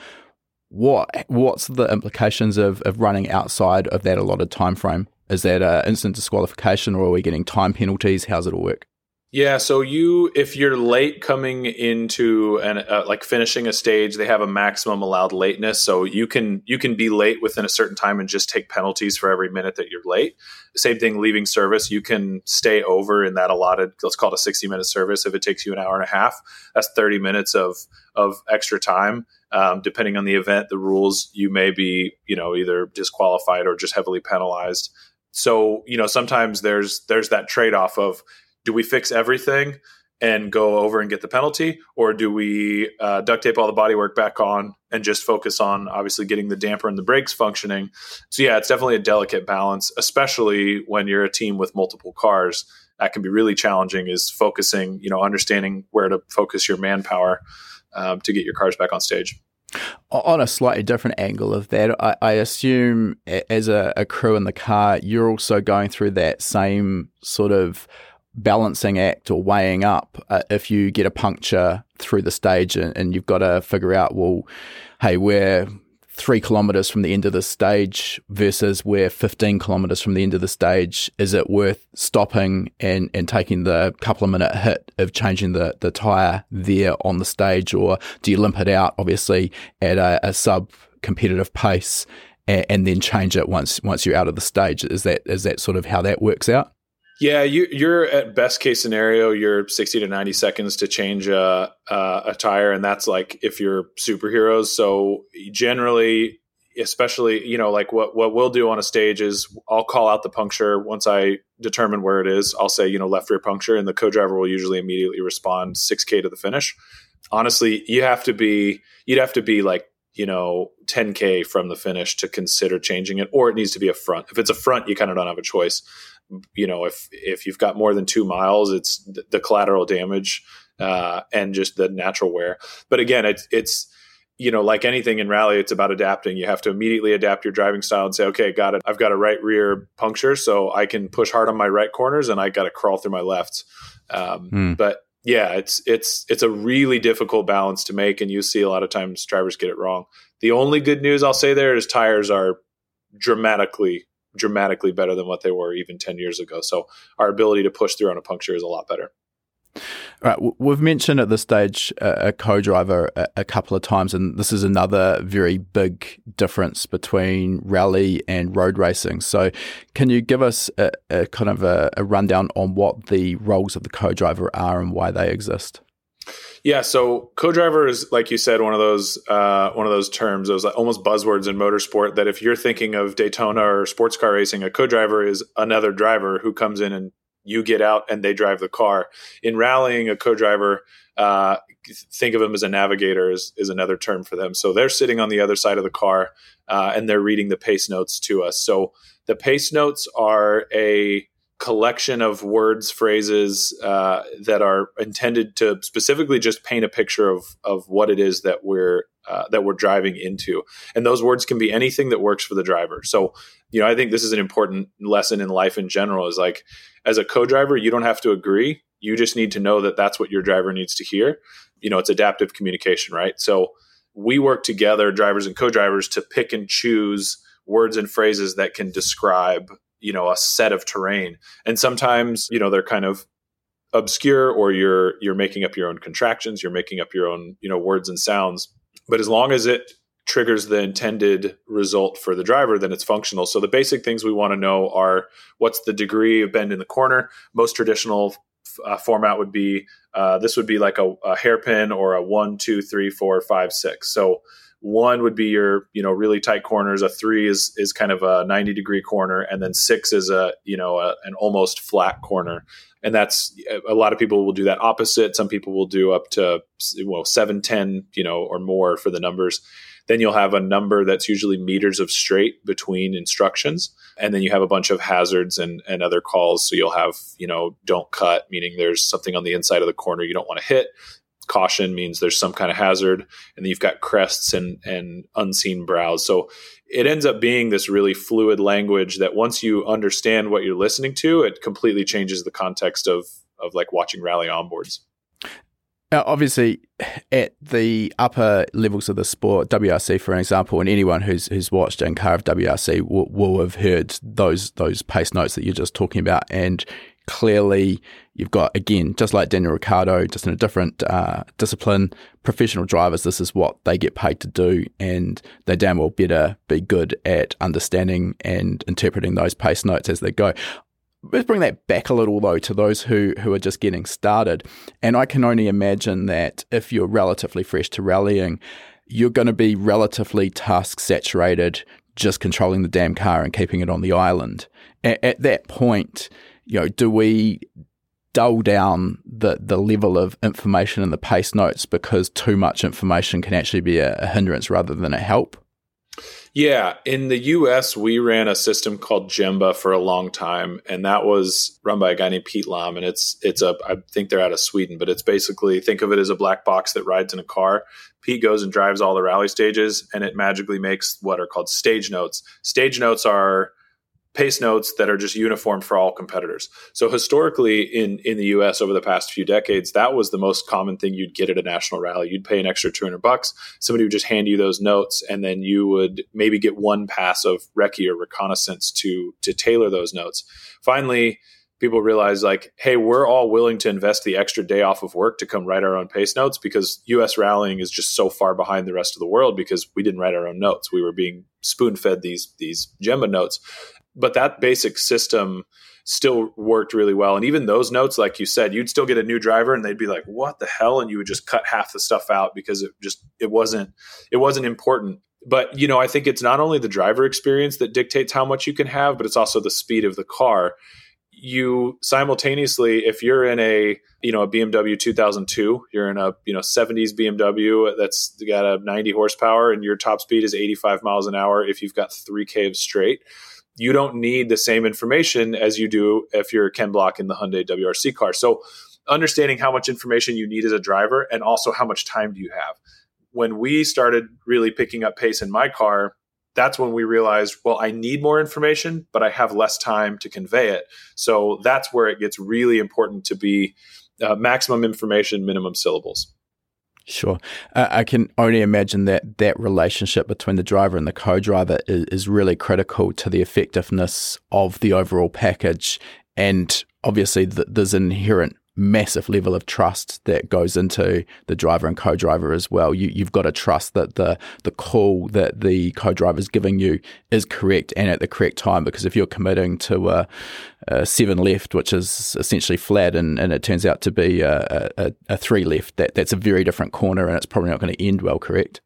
What what's the implications of, of running outside of that allotted time frame? Is that an instant disqualification, or are we getting time penalties? How's it all work? Yeah, so you if you're late coming into an uh, like finishing a stage, they have a maximum allowed lateness. So you can you can be late within a certain time and just take penalties for every minute that you're late. Same thing leaving service, you can stay over in that allotted, let's call it a sixty minute service. If it takes you an hour and a half, that's thirty minutes of of extra time. Um, depending on the event, the rules, you may be, you know, either disqualified or just heavily penalized. So, you know, sometimes there's there's that trade-off of, do we fix everything and go over and get the penalty, or do we uh, duct tape all the bodywork back on and just focus on obviously getting the damper and the brakes functioning? So yeah, it's definitely a delicate balance, especially when you're a team with multiple cars. That can be really challenging, is focusing, you know, understanding where to focus your manpower um, to get your cars back on stage. On a slightly different angle of that, I, I assume as a, a crew in the car, you're also going through that same sort of balancing act or weighing up uh, if you get a puncture through the stage and, and you've got to figure out, well, hey, we're three kilometers from the end of the stage versus we're fifteen kilometers from the end of the stage. Is it worth stopping and, and taking the couple of minute hit of changing the, the tire there on the stage, or do you limp it out obviously at a, a sub competitive pace and, and then change it once once you're out of the stage? Is that is that sort of how that works out? Yeah, you, you're at best case scenario, you're sixty to ninety seconds to change a, a, a tire. And that's like if you're superheroes. So generally, especially, you know, like what, what we'll do on a stage is I'll call out the puncture. Once I determine where it is, I'll say, you know, left rear puncture, and the co-driver will usually immediately respond six K to the finish. Honestly, you have to be, you'd have to be like, you know, ten K from the finish to consider changing it, or it needs to be a front. If it's a front, you kind of don't have a choice. You know, if, if you've got more than two miles, it's th- the collateral damage uh, and just the natural wear. But again, it's, it's, you know, like anything in rally, it's about adapting. You have to immediately adapt your driving style and say, okay, got it. I've got a right rear puncture, so I can push hard on my right corners and I got to crawl through my lefts. Um, mm. But yeah, it's, it's, it's a really difficult balance to make. And you see a lot of times drivers get it wrong. The only good news I'll say there is tires are dramatically dramatically better than what they were even ten years ago. So our ability to push through on a puncture is a lot better. All right. We've mentioned at this stage uh, a co-driver a, a couple of times, and this is another very big difference between rally and road racing. So can you give us a, a kind of a, a rundown on what the roles of the co-driver are and why they exist? Yeah, so co-driver is, like you said, one of those uh, one of those terms, those almost buzzwords in motorsport, that if you're thinking of Daytona or sports car racing, a co-driver is another driver who comes in and you get out and they drive the car. In rallying, a co-driver, uh, think of them as a navigator is, is another term for them. So they're sitting on the other side of the car uh, and they're reading the pace notes to us. So the pace notes are a collection of words, phrases uh, that are intended to specifically just paint a picture of of what it is that we're uh, that we're driving into. And those words can be anything that works for the driver. So, you know, I think this is an important lesson in life in general, is like, as a co-driver, you don't have to agree. You just need to know that that's what your driver needs to hear. You know, it's adaptive communication, right? So we work together, drivers and co-drivers, to pick and choose words and phrases that can describe, you know, a set of terrain. And sometimes, you know, they're kind of obscure, or you're, you're making up your own contractions, you're making up your own, you know, words and sounds. But as long as it triggers the intended result for the driver, then it's functional. So the basic things we want to know are, what's the degree of bend in the corner? Most traditional uh, format would be, uh, this would be like a, a hairpin, or a one, two, three, four, five, six. So one would be your, you know, really tight corners. A three is is kind of a ninety degree corner, and then six is a, you know, a, an almost flat corner. And that's, a lot of people will do that opposite. Some people will do up to, well, seven, ten, you know, or more for the numbers. Then you'll have a number that's usually meters of straight between instructions, and then you have a bunch of hazards and and other calls. So you'll have, you know, don't cut, meaning there's something on the inside of the corner you don't want to hit. Caution means there's some kind of hazard. And then you've got crests and, and unseen brows. So it ends up being this really fluid language that, once you understand what you're listening to, it completely changes the context of, of like watching rally onboards. Now, obviously, at the upper levels of the sport, W R C, for an example, and anyone who's who's watched and carved W R C will, will have heard those those pace notes that you're just talking about. And clearly, you've got, again, just like Daniel Ricciardo, just in a different uh, discipline, professional drivers, this is what they get paid to do, and they damn well better be good at understanding and interpreting those pace notes as they go. Let's bring that back a little, though, to those who, who are just getting started. And I can only imagine that if you're relatively fresh to rallying, you're going to be relatively task-saturated, just controlling the damn car and keeping it on the island. A- at that point, you know, do we dull down the, the level of information in the pace notes, because too much information can actually be a, a hindrance rather than a help? Yeah. In the U S, we ran a system called Gemba for a long time, and that was run by a guy named Pete Lam. And it's, it's a, I think they're out of Sweden, but it's basically, think of it as a black box that rides in a car. Pete goes and drives all the rally stages, and it magically makes what are called stage notes. Stage notes are pace notes that are just uniform for all competitors. So historically in, in the U S over the past few decades, that was the most common thing you'd get at a national rally. You'd pay an extra two hundred bucks. Somebody would just hand you those notes, and then you would maybe get one pass of recce or reconnaissance to, to tailor those notes. Finally, people realize, like, hey, we're all willing to invest the extra day off of work to come write our own pace notes, because U S rallying is just so far behind the rest of the world because we didn't write our own notes. We were being spoon-fed these, these Gemba notes. But that basic system still worked really well. And even those notes, like you said, you'd still get a new driver and they'd be like, what the hell? And you would just cut half the stuff out because it just, it wasn't, it wasn't important. But, you know, I think it's not only the driver experience that dictates how much you can have, but it's also the speed of the car. You simultaneously, if you're in a, you know, a B M W two thousand two, you're in a, you know, seventies B M W that's got a ninety horsepower and your top speed is eighty-five miles an hour. If you've got three K of straight, you don't need the same information as you do if you're Ken Block in the Hyundai W R C car. So understanding how much information you need as a driver, and also how much time do you have. When we started really picking up pace in my car, that's when we realized, well, I need more information, but I have less time to convey it. So that's where it gets really important to be uh, maximum information, minimum syllables. Sure. Uh, I can only imagine that that relationship between the driver and the co-driver is, is really critical to the effectiveness of the overall package. And obviously th- there's an inherent massive level of trust that goes into the driver and co-driver as well. You, you've got to trust that the the call that the co-driver is giving you is correct and at the correct time, because if you're committing to a, a seven left, which is essentially flat, and, and it turns out to be a, a, a three left, that, that's a very different corner, and it's probably not going to end well, correct?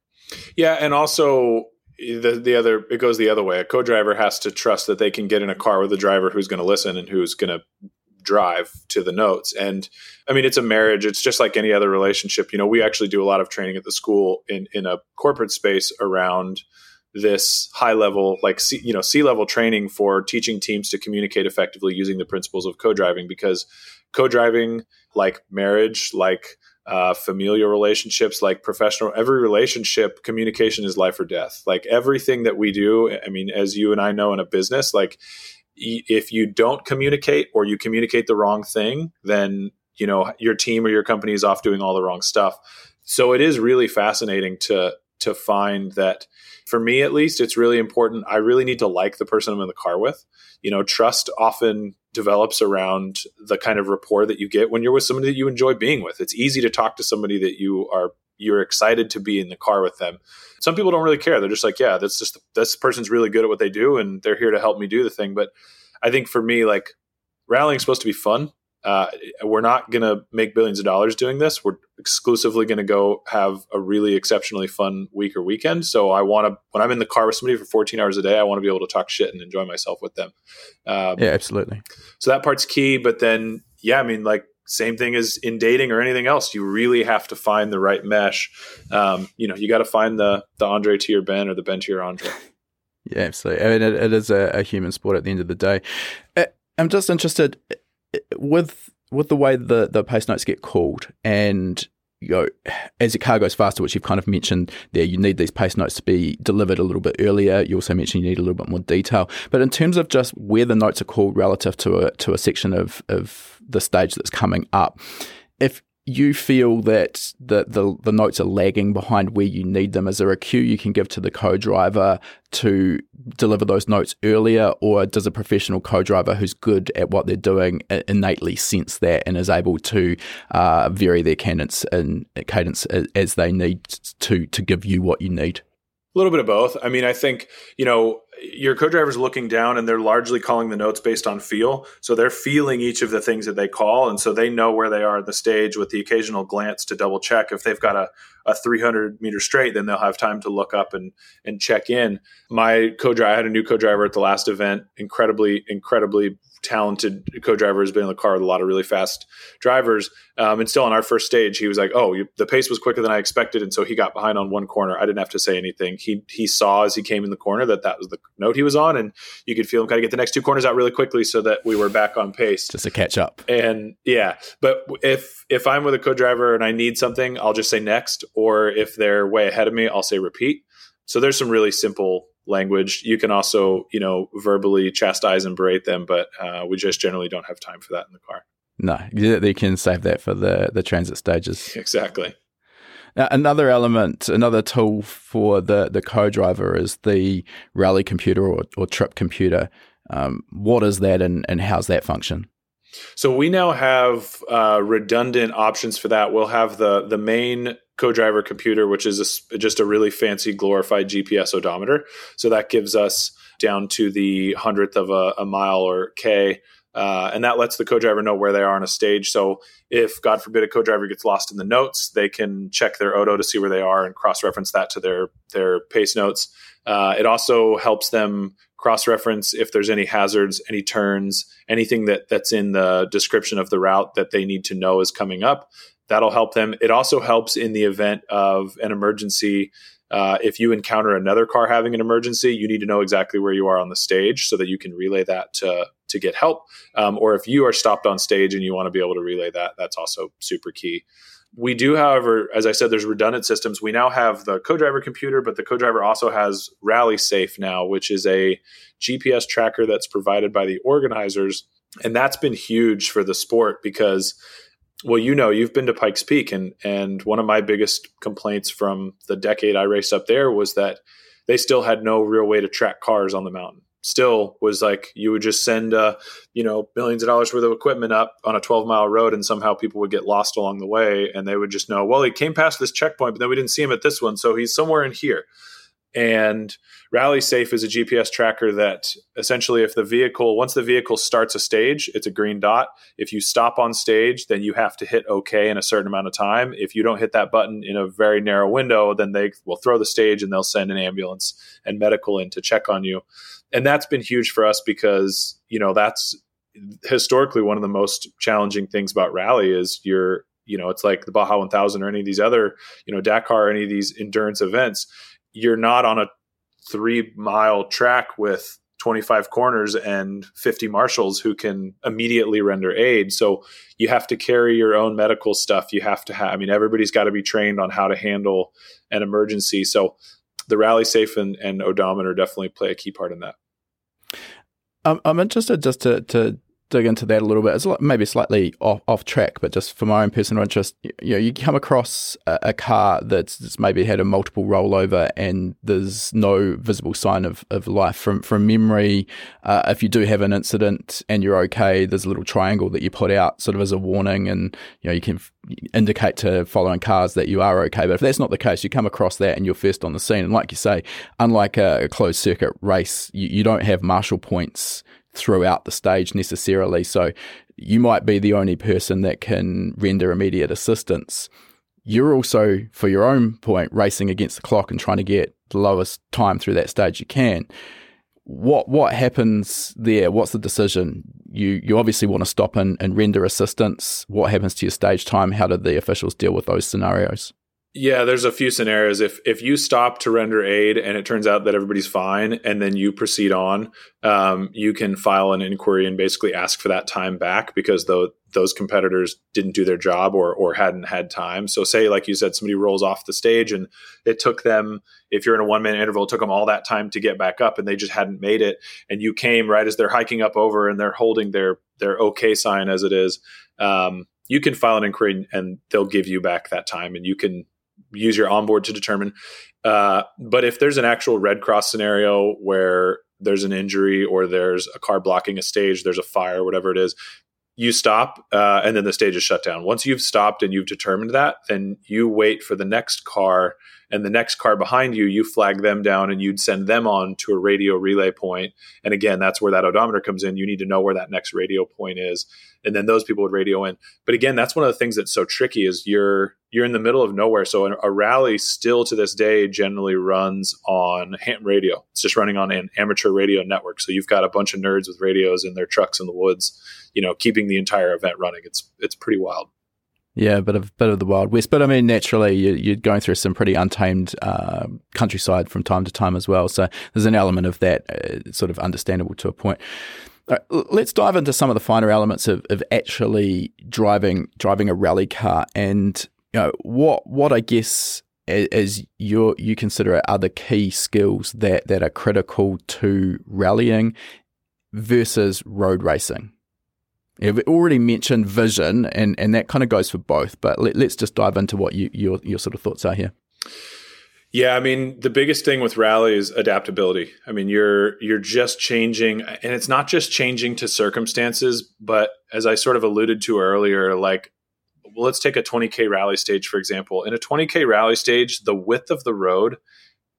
Yeah, and also the the other it goes the other way. A co-driver has to trust that they can get in a car with a driver who's going to listen and who's going to drive to the notes. And I mean, it's a marriage. It's just like any other relationship. You know, we actually do a lot of training at the school in, in a corporate space around this high level, like, you know, C level training for teaching teams to communicate effectively using the principles of co-driving, because co-driving, like marriage, like uh, familial relationships, like professional, every relationship, communication is life or death. Like everything that we do, I mean, as you and I know in a business, like e- if you don't communicate or you communicate the wrong thing, then, you know, your team or your company is off doing all the wrong stuff. So it is really fascinating to to find that, for me at least, it's really important. I really need to like the person I'm in the car with. You know, trust often develops around the kind of rapport that you get when you're with somebody that you enjoy being with. It's easy to talk to somebody that you are you're excited to be in the car with them. Some people don't really care. They're just like, yeah, that's just this person's really good at what they do, and they're here to help me do the thing. But I think for me, like, rallying is supposed to be fun. Uh, we're not going to make billions of dollars doing this. We're exclusively going to go have a really exceptionally fun week or weekend. So I want to, when I'm in the car with somebody for fourteen hours a day, I want to be able to talk shit and enjoy myself with them. Um, yeah, absolutely. So that part's key. But then, yeah, I mean, like, same thing as in dating or anything else. You really have to find the right mesh. Um, you know, you got to find the, the Andre to your Ben or the Ben to your Andre. Yeah, absolutely. I mean, it, it is a, a human sport at the end of the day. I, I'm just interested... With with the way the, the pace notes get called, and you know, as your car goes faster, which you've kind of mentioned there, you need these pace notes to be delivered a little bit earlier. You also mentioned you need a little bit more detail. But in terms of just where the notes are called relative to a to a section of, of the stage that's coming up, if you feel that the, the, the notes are lagging behind where you need them, is there a cue you can give to the co-driver to deliver those notes earlier, or does a professional co-driver who's good at what they're doing innately sense that and is able to uh, vary their cadence and cadence as they need to to give you what you need? A little bit of both. I mean, I think, you know, your co-driver's looking down and they're largely calling the notes based on feel. So they're feeling each of the things that they call. And so they know where they are at the stage, with the occasional glance to double check. If they've got a, a three hundred meter straight, then they'll have time to look up and, and check in. My co-driver, I had a new co-driver at the last event, incredibly, incredibly talented co-driver who's been in the car with a lot of really fast drivers. Um, and still on our first stage, he was like, oh, you, the pace was quicker than I expected. And so he got behind on one corner. I didn't have to say anything. He, he saw as he came in the corner that that was the note he was on. And you could feel him kind of get the next two corners out really quickly so that we were back on pace. Just to catch up. And yeah, but if, if I'm with a co-driver and I need something, I'll just say next, or if they're way ahead of me, I'll say repeat. So there's some really simple language. You can also, you know, verbally chastise and berate them, but uh, we just generally don't have time for that in the car. No, they can save that for the, the transit stages. Exactly. Now, another element, another tool for the, the co-driver is the rally computer or, or trip computer. Um, what is that and, and how's that function? So we now have uh, redundant options for that. We'll have the the main co-driver computer, which is a, just a really fancy glorified G P S odometer. So that gives us down to the hundredth of a, a mile or K. Uh, and that lets the co-driver know where they are on a stage. So if, God forbid, a co-driver gets lost in the notes, they can check their Odo to see where they are and cross-reference that to their, their pace notes. Uh, it also helps them cross-reference if there's any hazards, any turns, anything that, that's in the description of the route that they need to know is coming up. That'll help them. It also helps in the event of an emergency. Uh, if you encounter another car having an emergency, you need to know exactly where you are on the stage so that you can relay that to to get help. Um, or if you are stopped on stage and you want to be able to relay that, that's also super key. We do, however, as I said, there's redundant systems. We now have the co-driver computer, but the co-driver also has Rally Safe now, which is a G P S tracker that's provided by the organizers. And that's been huge for the sport because... Well, you know, you've been to Pikes Peak, and and one of my biggest complaints from the decade I raced up there was that they still had no real way to track cars on the mountain. Still was like you would just send, uh, you know, millions of dollars worth of equipment up on a twelve mile road, and somehow people would get lost along the way, and they would just know, well, he came past this checkpoint, but then we didn't see him at this one, so he's somewhere in here. And Rally Safe is a G P S tracker that essentially if the vehicle, once the vehicle starts a stage, it's a green dot. If you stop on stage, then you have to hit okay in a certain amount of time. If you don't hit that button in a very narrow window, then they will throw the stage and they'll send an ambulance and medical in to check on you. And that's been huge for us because, you know, that's historically one of the most challenging things about rally is you're, you know, it's like the Baja one thousand or any of these other, you know, Dakar, or any of these endurance events. You're not on a three mile track with twenty-five corners and fifty marshals who can immediately render aid. So you have to carry your own medical stuff. You have to have, I mean, everybody's got to be trained on how to handle an emergency. So the Rally Safe and, and odometer definitely play a key part in that. I'm, I'm interested just to, to dig into that a little bit. It's maybe slightly off, off track, but just for my own personal interest, you know, you come across a, a car that's, that's maybe had a multiple rollover and there's no visible sign of, of life. From from memory, uh, if you do have an incident and you're okay, there's a little triangle that you put out sort of as a warning, and you know you can f- indicate to following cars that you are okay. But if that's not the case, you come across that and you're first on the scene. And like you say, unlike a, a closed circuit race, you, you don't have marshal points throughout the stage necessarily. So you might be the only person that can render immediate assistance. You're also, for your own point, racing against the clock and trying to get the lowest time through that stage you can. What what happens there? What's the decision? You you obviously want to stop and, and render assistance. What happens to your stage time? How do the officials deal with those scenarios? Yeah, there's a few scenarios. If if you stop to render aid and it turns out that everybody's fine and then you proceed on, um, you can file an inquiry and basically ask for that time back because the, those competitors didn't do their job or or hadn't had time. So say, like you said, somebody rolls off the stage and it took them, if you're in a one-minute interval, it took them all that time to get back up and they just hadn't made it. And you came right as they're hiking up over and they're holding their, their okay sign as it is. Um, you can file an inquiry and they'll give you back that time and you can use your onboard to determine. Uh, but if there's an actual Red Cross scenario where there's an injury or there's a car blocking a stage, there's a fire, whatever it is, you stop uh, and then the stage is shut down. Once you've stopped and you've determined that, then you wait for the next car, and the next car behind you, you flag them down and you'd send them on to a radio relay point. And again, that's where that odometer comes in. You need to know where that next radio point is. And then those people would radio in. But again, that's one of the things that's so tricky is you're you're in the middle of nowhere. So a, a rally still to this day generally runs on ham radio. It's just running on an amateur radio network. So you've got a bunch of nerds with radios in their trucks in the woods, you know, keeping the entire event running. It's it's pretty wild. Yeah, a bit of, bit of the Wild West. But I mean, naturally, you, you're going through some pretty untamed uh, countryside from time to time as well. So there's an element of that uh, sort of understandable to a point. All right, let's dive into some of the finer elements of, of actually driving driving a rally car. And you know, what what I guess as you you consider are the key skills that, that are critical to rallying versus road racing. Yeah, we already mentioned vision, and, and that kind of goes for both, but let, let's just dive into what you, your your sort of thoughts are here. Yeah, I mean, the biggest thing with rally is adaptability. I mean, you're you're just changing, and it's not just changing to circumstances, but as I sort of alluded to earlier, like, well, let's take a twenty K rally stage, for example. In a twenty K rally stage, the width of the road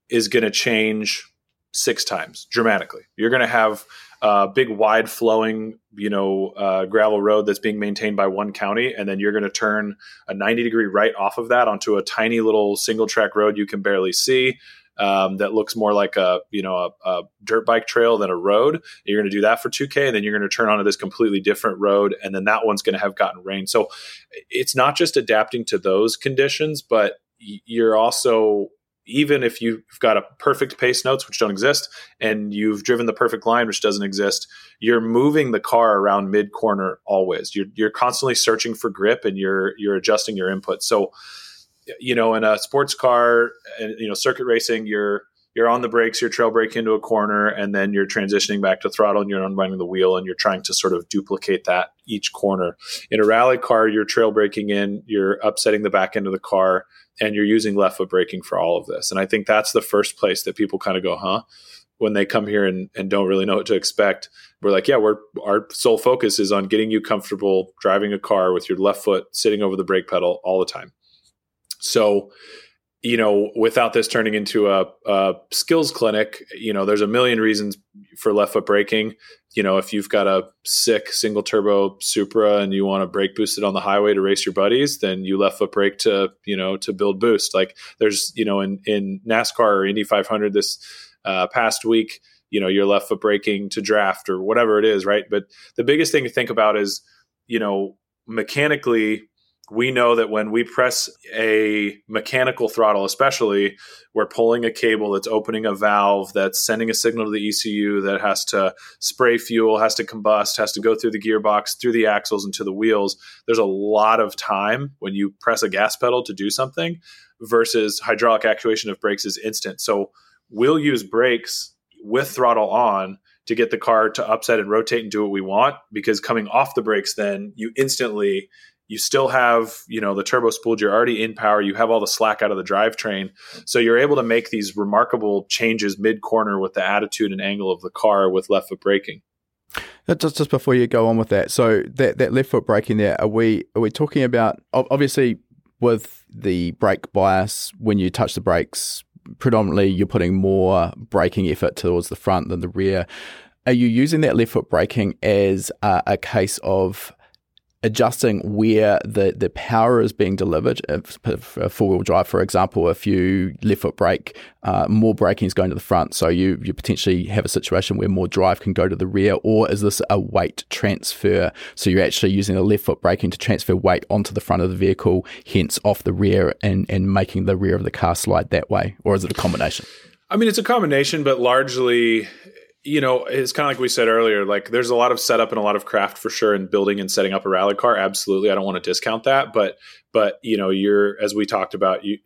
is going to change six times dramatically. You're going to have a uh, big wide flowing, you know, uh, gravel road that's being maintained by one county. And then you're going to turn a ninety degree right off of that onto a tiny little single track road you can barely see. Um, that looks more like a, you know, a, a dirt bike trail than a road. You're going to do that for two K, and then you're going to turn onto this completely different road. And then that one's going to have gotten rain. So it's not just adapting to those conditions, but you're also, even if you've got a perfect pace notes, which don't exist, and you've driven the perfect line, which doesn't exist, you're moving the car around mid corner always. You're you're constantly searching for grip, and you're you're adjusting your input. So, you know, in a sports car, and you know, circuit racing, you're you're on the brakes, you're trail brake into a corner, and then you're transitioning back to throttle, and you're unwinding the wheel, and you're trying to sort of duplicate that each corner. In a rally car, you're trail braking in, you're upsetting the back end of the car, and you're using left foot braking for all of this. And I think that's the first place that people kind of go, huh? When they come here and, and don't really know what to expect. We're like, yeah, we're our sole focus is on getting you comfortable driving a car with your left foot sitting over the brake pedal all the time. So, you know, without this turning into a, a skills clinic, you know, there's a million reasons for left foot braking. You know, if you've got a sick single turbo Supra and you want to brake boost it on the highway to race your buddies, then you left foot brake to, you know, to build boost. Like there's, you know, in, in NASCAR or Indy five hundred this uh, past week, you know, your left foot braking to draft or whatever it is, right? But the biggest thing to think about is, you know, mechanically, we know that when we press a mechanical throttle, especially, we're pulling a cable that's opening a valve that's sending a signal to the E C U that has to spray fuel, has to combust, has to go through the gearbox, through the axles, and to the wheels. There's a lot of time when you press a gas pedal to do something versus hydraulic actuation of brakes is instant. So we'll use brakes with throttle on to get the car to upset and rotate and do what we want, because coming off the brakes, then you instantly... You still have, you know, the turbo spooled, you're already in power, you have all the slack out of the drivetrain. So you're able to make these remarkable changes mid-corner with the attitude and angle of the car with left foot braking. Just just before you go on with that, so that, that left foot braking there, are we are we talking about, obviously with the brake bias, when you touch the brakes, predominantly you're putting more braking effort towards the front than the rear. Are you using that left foot braking as a, a case of adjusting where the, the power is being delivered? Four-wheel drive, for example, if you left foot brake, uh, more braking is going to the front, so you, you potentially have a situation where more drive can go to the rear. Or is this a weight transfer? So you're actually using the left foot braking to transfer weight onto the front of the vehicle, hence off the rear, and, and making the rear of the car slide that way? Or is it a combination? I mean, it's a combination, but largely... You know, it's kind of like we said earlier, like there's a lot of setup and a lot of craft for sure in building and setting up a rally car. Absolutely. I don't want to discount that. But, but you know, you're, as we talked about, you,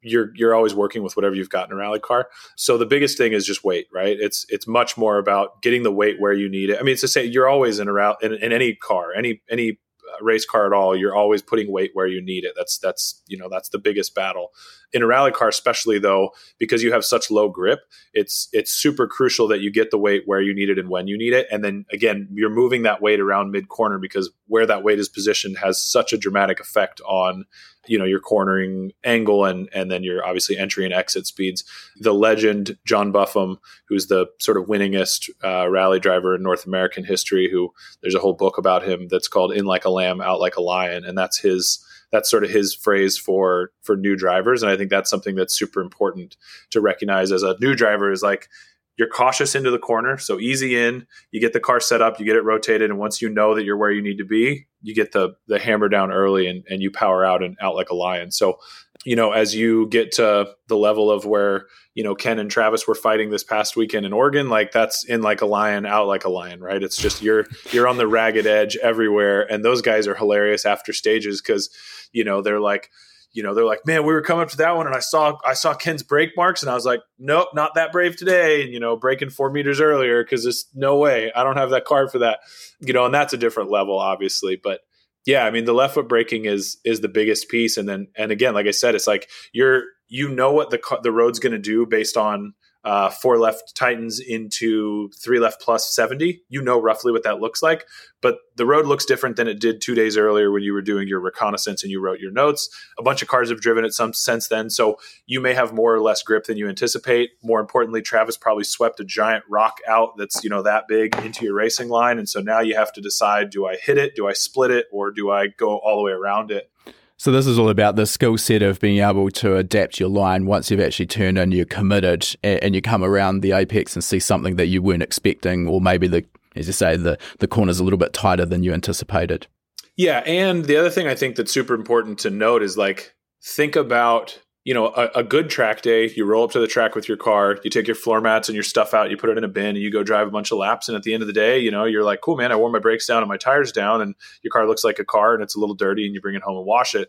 you're, you're always working with whatever you've got in a rally car. So the biggest thing is just weight, right? It's, it's much more about getting the weight where you need it. I mean, it's to say you're always in a rally, in, in any car, any, any race car at all, you're always putting weight where you need it. That's, that's, you know, that's the biggest battle in a rally car, especially though, because you have such low grip, it's, it's super crucial that you get the weight where you need it and when you need it. And then again, you're moving that weight around mid corner, because where that weight is positioned has such a dramatic effect on, you know, your cornering angle and, and then your obviously entry and exit speeds. The legend, John Buffum, who's the sort of winningest uh, rally driver in North American history, who there's a whole book about him that's called In Like a Lamb, Out Like a Lion. And that's his, that's sort of his phrase for, for new drivers. And I think that's something that's super important to recognize as a new driver is like, you're cautious into the corner. So easy in, you get the car set up, you get it rotated. And once you know that you're where you need to be, you get the the hammer down early and, and you power out and out like a lion. So, you know, as you get to the level of where, you know, Ken and Travis were fighting this past weekend in Oregon, like that's in like a lion, out like a lion, right? It's just you're you're on the ragged edge everywhere. And those guys are hilarious after stages because, you know, they're like, you know, they're like, man, we were coming up to that one and I saw, I saw Ken's brake marks and I was like, nope, not that brave today. And, you know, braking four meters earlier, cause there's no way I don't have that card for that, you know, and that's a different level obviously. But yeah, I mean, the left foot braking is, is the biggest piece. And then, and again, like I said, it's like you're, you know what the the road's going to do based on uh, four left Titans into three left plus seventy, you know, roughly what that looks like, but the road looks different than it did two days earlier when you were doing your reconnaissance and you wrote your notes. A bunch of cars have driven it some since then. So you may have more or less grip than you anticipate. More importantly, Travis probably swept a giant rock out that's, you know, that big into your racing line. And so now you have to decide, do I hit it? Do I split it? Or do I go all the way around it? So this is all about the skill set of being able to adapt your line once you've actually turned in, you're committed, and you come around the apex and see something that you weren't expecting, or maybe, the, as you say, the, the corner's a little bit tighter than you anticipated. Yeah, and the other thing I think that's super important to note is, like, think about, you know, a, a good track day, you roll up to the track with your car, you take your floor mats and your stuff out, you put it in a bin and you go drive a bunch of laps. And at the end of the day, you know, you're like, cool, man, I wore my brakes down and my tires down and your car looks like a car and it's a little dirty and you bring it home and wash it.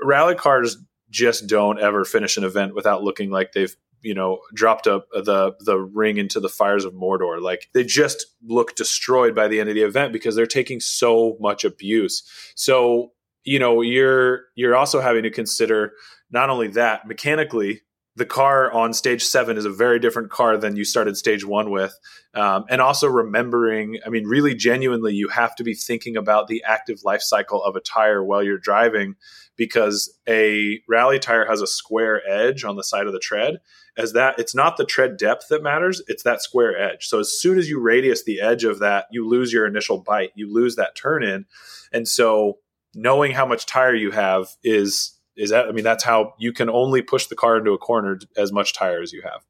Rally cars just don't ever finish an event without looking like they've, you know, dropped up the, the ring into the fires of Mordor. Like they just look destroyed by the end of the event because they're taking so much abuse. So, you know, you're, you're also having to consider not only that, mechanically, the car on stage seven is a very different car than you started stage one with. Um, and also remembering, I mean, really genuinely, you have to be thinking about the active life cycle of a tire while you're driving, because a rally tire has a square edge on the side of the tread. As that, it's not the tread depth that matters, it's that square edge. So as soon as you radius the edge of that, you lose your initial bite, you lose that turn in. And so knowing how much tire you have is... Is that, I mean, that's how you can only push the car into a corner as much tire as you have.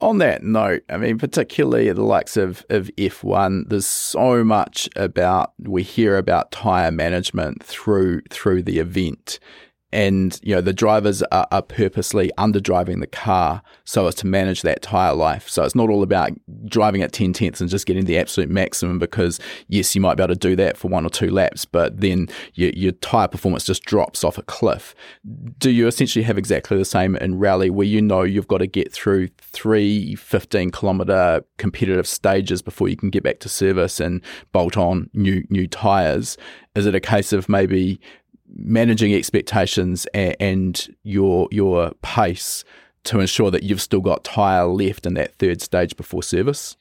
On that note, I mean, particularly the likes of, of F one, there's so much about, we hear about tyre management through through the event. And, you know, the drivers are, are purposely under-driving the car so as to manage that tyre life. So it's not all about driving at ten tenths and just getting the absolute maximum, because, yes, you might be able to do that for one or two laps, but then your, your tyre performance just drops off a cliff. Do you essentially have exactly the same in rally, where you know you've got to get through three fifteen-kilometre competitive stages before you can get back to service and bolt on new new tyres? Is it a case of maybe managing expectations and, and your your pace to ensure that you've still got tyre left in that third stage before service?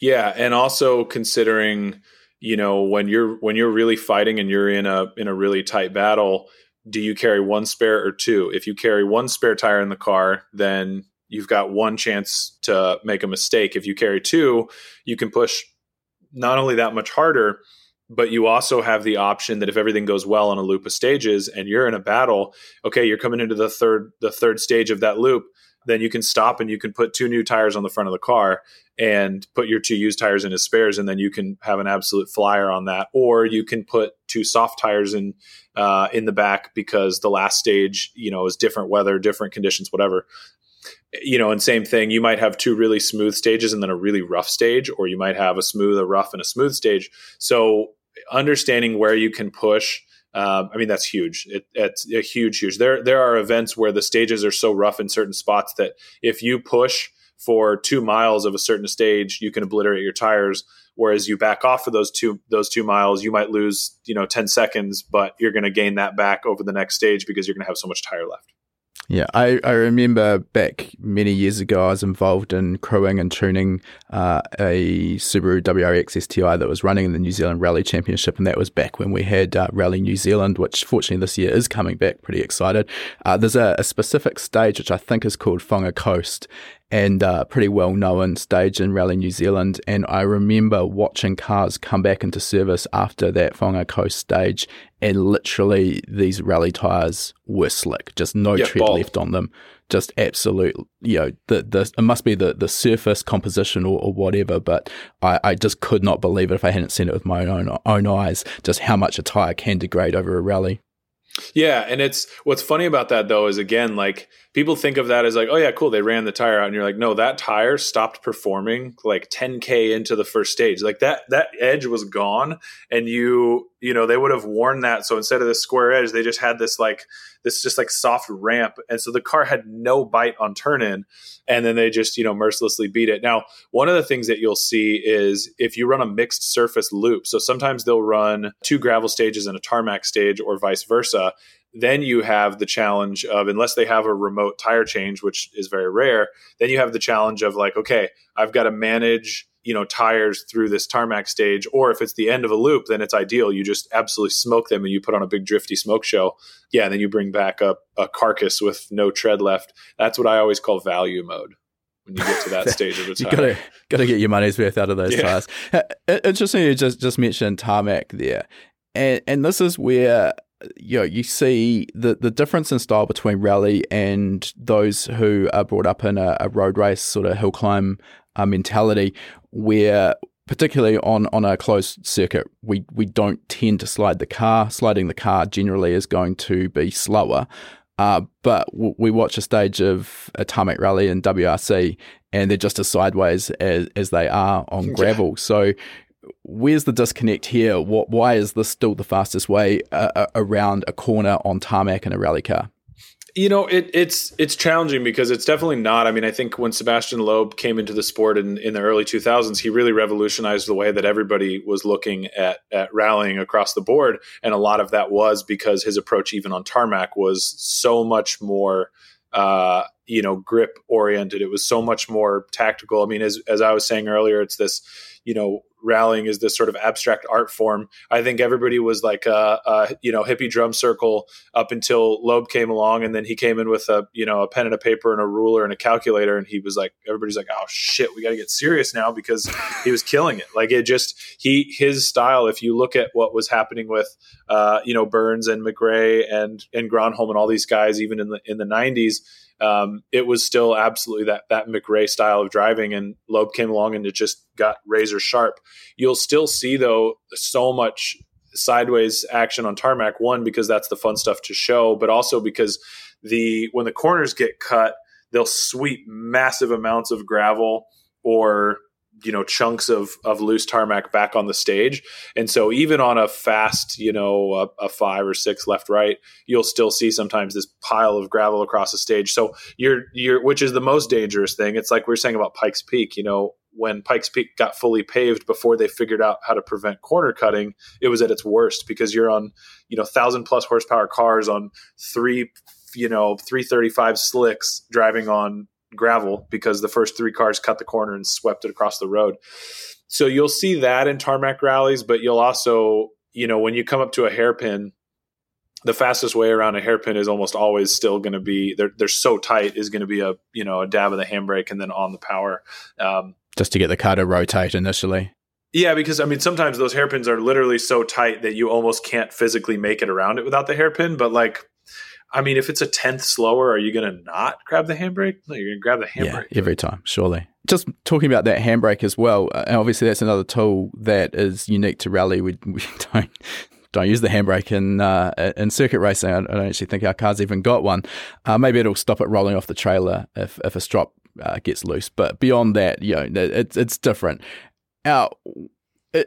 Yeah, and also considering, you know, when you're when you're really fighting and you're in a in a really tight battle, do you carry one spare or two? If you carry one spare tyre in the car, then you've got one chance to make a mistake. If you carry two, you can push not only that much harder, but you also have the option that if everything goes well on a loop of stages and you're in a battle, okay, you're coming into the third the third stage of that loop, then you can stop and you can put two new tires on the front of the car and put your two used tires in as spares, and then you can have an absolute flyer on that. Or you can put two soft tires in uh, in the back because the last stage, you know, is different weather, different conditions, whatever. You know, and same thing, you might have two really smooth stages and then a really rough stage, or you might have a smooth, a rough, and a smooth stage. So understanding where you can push, um, I mean, that's huge. It, it's a huge, huge. There, there are events where the stages are so rough in certain spots that if you push for two miles of a certain stage, you can obliterate your tires. Whereas you back off of those two, those two miles, you might lose, you know, ten seconds, but you're going to gain that back over the next stage because you're going to have so much tire left. Yeah, I, I remember back many years ago, I was involved in crewing and tuning uh, a Subaru W R C S T I that was running in the New Zealand Rally Championship, and that was back when we had uh, Rally New Zealand, which fortunately this year is coming back. Pretty excited. Uh, there's a, a specific stage which I think is called Whanga Coast, and a pretty well-known stage in Rally New Zealand. And I remember watching cars come back into service after that Whanga Coast stage, and literally these rally tyres were slick, just no yeah, tread ball. left on them. Just absolute, you know, the, the, it must be the, the surface composition or, or whatever, but I, I just could not believe it if I hadn't seen it with my own own eyes, just how much a tyre can degrade over a rally. Yeah. And it's, what's funny about that though, is again, like people think of that as like, oh yeah, cool, they ran the tire out, and you're like, no, that tire stopped performing like ten K into the first stage. Like that, that edge was gone, and you, you know, they would have worn that. So instead of the square edge, they just had this like, this just like soft ramp. And so the car had no bite on turn in, and then they just, you know, mercilessly beat it. Now, one of the things that you'll see is if you run a mixed surface loop, so sometimes they'll run two gravel stages and a tarmac stage or vice versa. Then you have the challenge of, unless they have a remote tire change, which is very rare, then you have the challenge of like, okay, I've got to manage, you know, tires through this tarmac stage. Or if it's the end of a loop, then it's ideal. You just absolutely smoke them and you put on a big drifty smoke show. Yeah. And then you bring back up a, a carcass with no tread left. That's what I always call value mode. When you get to that stage of the tire, you gotta gotta get your money's worth out of those yeah. tires. Interesting, you just just mentioned tarmac there, and and this is where, you know, you see the, the difference in style between rally and those who are brought up in a, a road race sort of hill climb uh, mentality, where particularly on, on a closed circuit, we, we don't tend to slide the car. Sliding the car generally is going to be slower. Uh, but w- we watch a stage of a tarmac rally in W R C, and they're just as sideways as, as they are on yeah. gravel. So where's the disconnect here? What? Why is this still the fastest way uh, around a corner on tarmac in a rally car? You know, it, it's it's challenging because it's definitely not. I mean, I think when Sebastian Loeb came into the sport in, in the early two thousands, he really revolutionized the way that everybody was looking at, at rallying across the board. And a lot of that was because his approach, even on tarmac, was so much more uh you know, grip oriented. It was so much more tactical. I mean, as as I was saying earlier, it's this, you know, rallying is this sort of abstract art form. I think everybody was like a, a you know, hippie drum circle up until Loeb came along, and then he came in with a, you know, a pen and a paper and a ruler and a calculator, and he was like, everybody's like, oh shit, we got to get serious now, because he was killing it. Like it just, he his style. If you look at what was happening with uh, you know, Burns and McRae and and Gronholm and all these guys, even in the in the nineties. um, it was still absolutely that that McRae style of driving, and Loeb came along and it just got razor sharp. You'll still see, though, so much sideways action on tarmac, one, because that's the fun stuff to show, but also because the when the corners get cut, they'll sweep massive amounts of gravel or, you know, chunks of, of loose tarmac back on the stage. And so even on a fast, you know, a, a five or six left, right, you'll still see sometimes this pile of gravel across the stage. So you're, you're, which is the most dangerous thing. It's like we were saying about Pikes Peak, you know, when Pikes Peak got fully paved before they figured out how to prevent corner cutting, it was at its worst because you're on, you know, thousand plus horsepower cars on three, you know, three thirty-five slicks driving on gravel because the first three cars cut the corner and swept it across the road. So you'll see that in tarmac rallies, but you'll also, you know, when you come up to a hairpin, the fastest way around a hairpin is almost always still going to be, they're, they're so tight, is going to be a, you know, a dab of the handbrake and then on the power. Um, Just to get the car to rotate initially. Yeah, because, I mean, sometimes those hairpins are literally so tight that you almost can't physically make it around it without the hairpin. But, like, I mean, if it's a tenth slower, are you going to not grab the handbrake? No, you're going to grab the handbrake. Yeah, every time, surely. Just talking about that handbrake as well, and obviously that's another tool that is unique to rally. We, we don't don't use the handbrake in, uh, in circuit racing. I don't actually think our car's even got one. Uh, maybe it'll stop it rolling off the trailer if, if a strop uh, gets loose. But beyond that, you know, it's it's different. Our...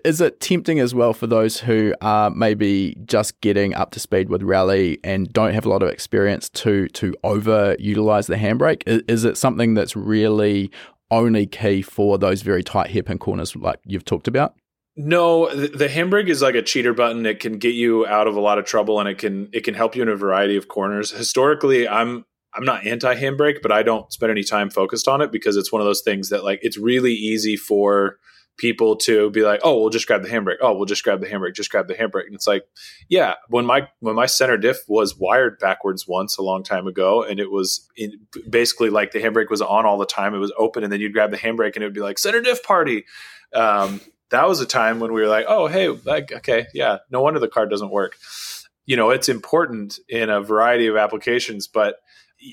Is it tempting as well for those who are maybe just getting up to speed with rally and don't have a lot of experience to to over-utilize the handbrake? Is it something that's really only key for those very tight hairpin corners like you've talked about? No, the handbrake is like a cheater button. It can get you out of a lot of trouble, and it can it can help you in a variety of corners. Historically, I'm I'm not anti-handbrake, but I don't spend any time focused on it because it's one of those things that, like, it's really easy for – people to be like, oh, we'll just grab the handbrake. Oh, we'll just grab the handbrake, just grab the handbrake. And it's like, yeah, when my when my center diff was wired backwards once a long time ago, and it was in, basically like the handbrake was on all the time. It was open, and then you'd grab the handbrake, and it would be like, center diff party. Um, that was a time when we were like, oh, hey, like, okay, yeah, no wonder the car doesn't work. You know, it's important in a variety of applications, but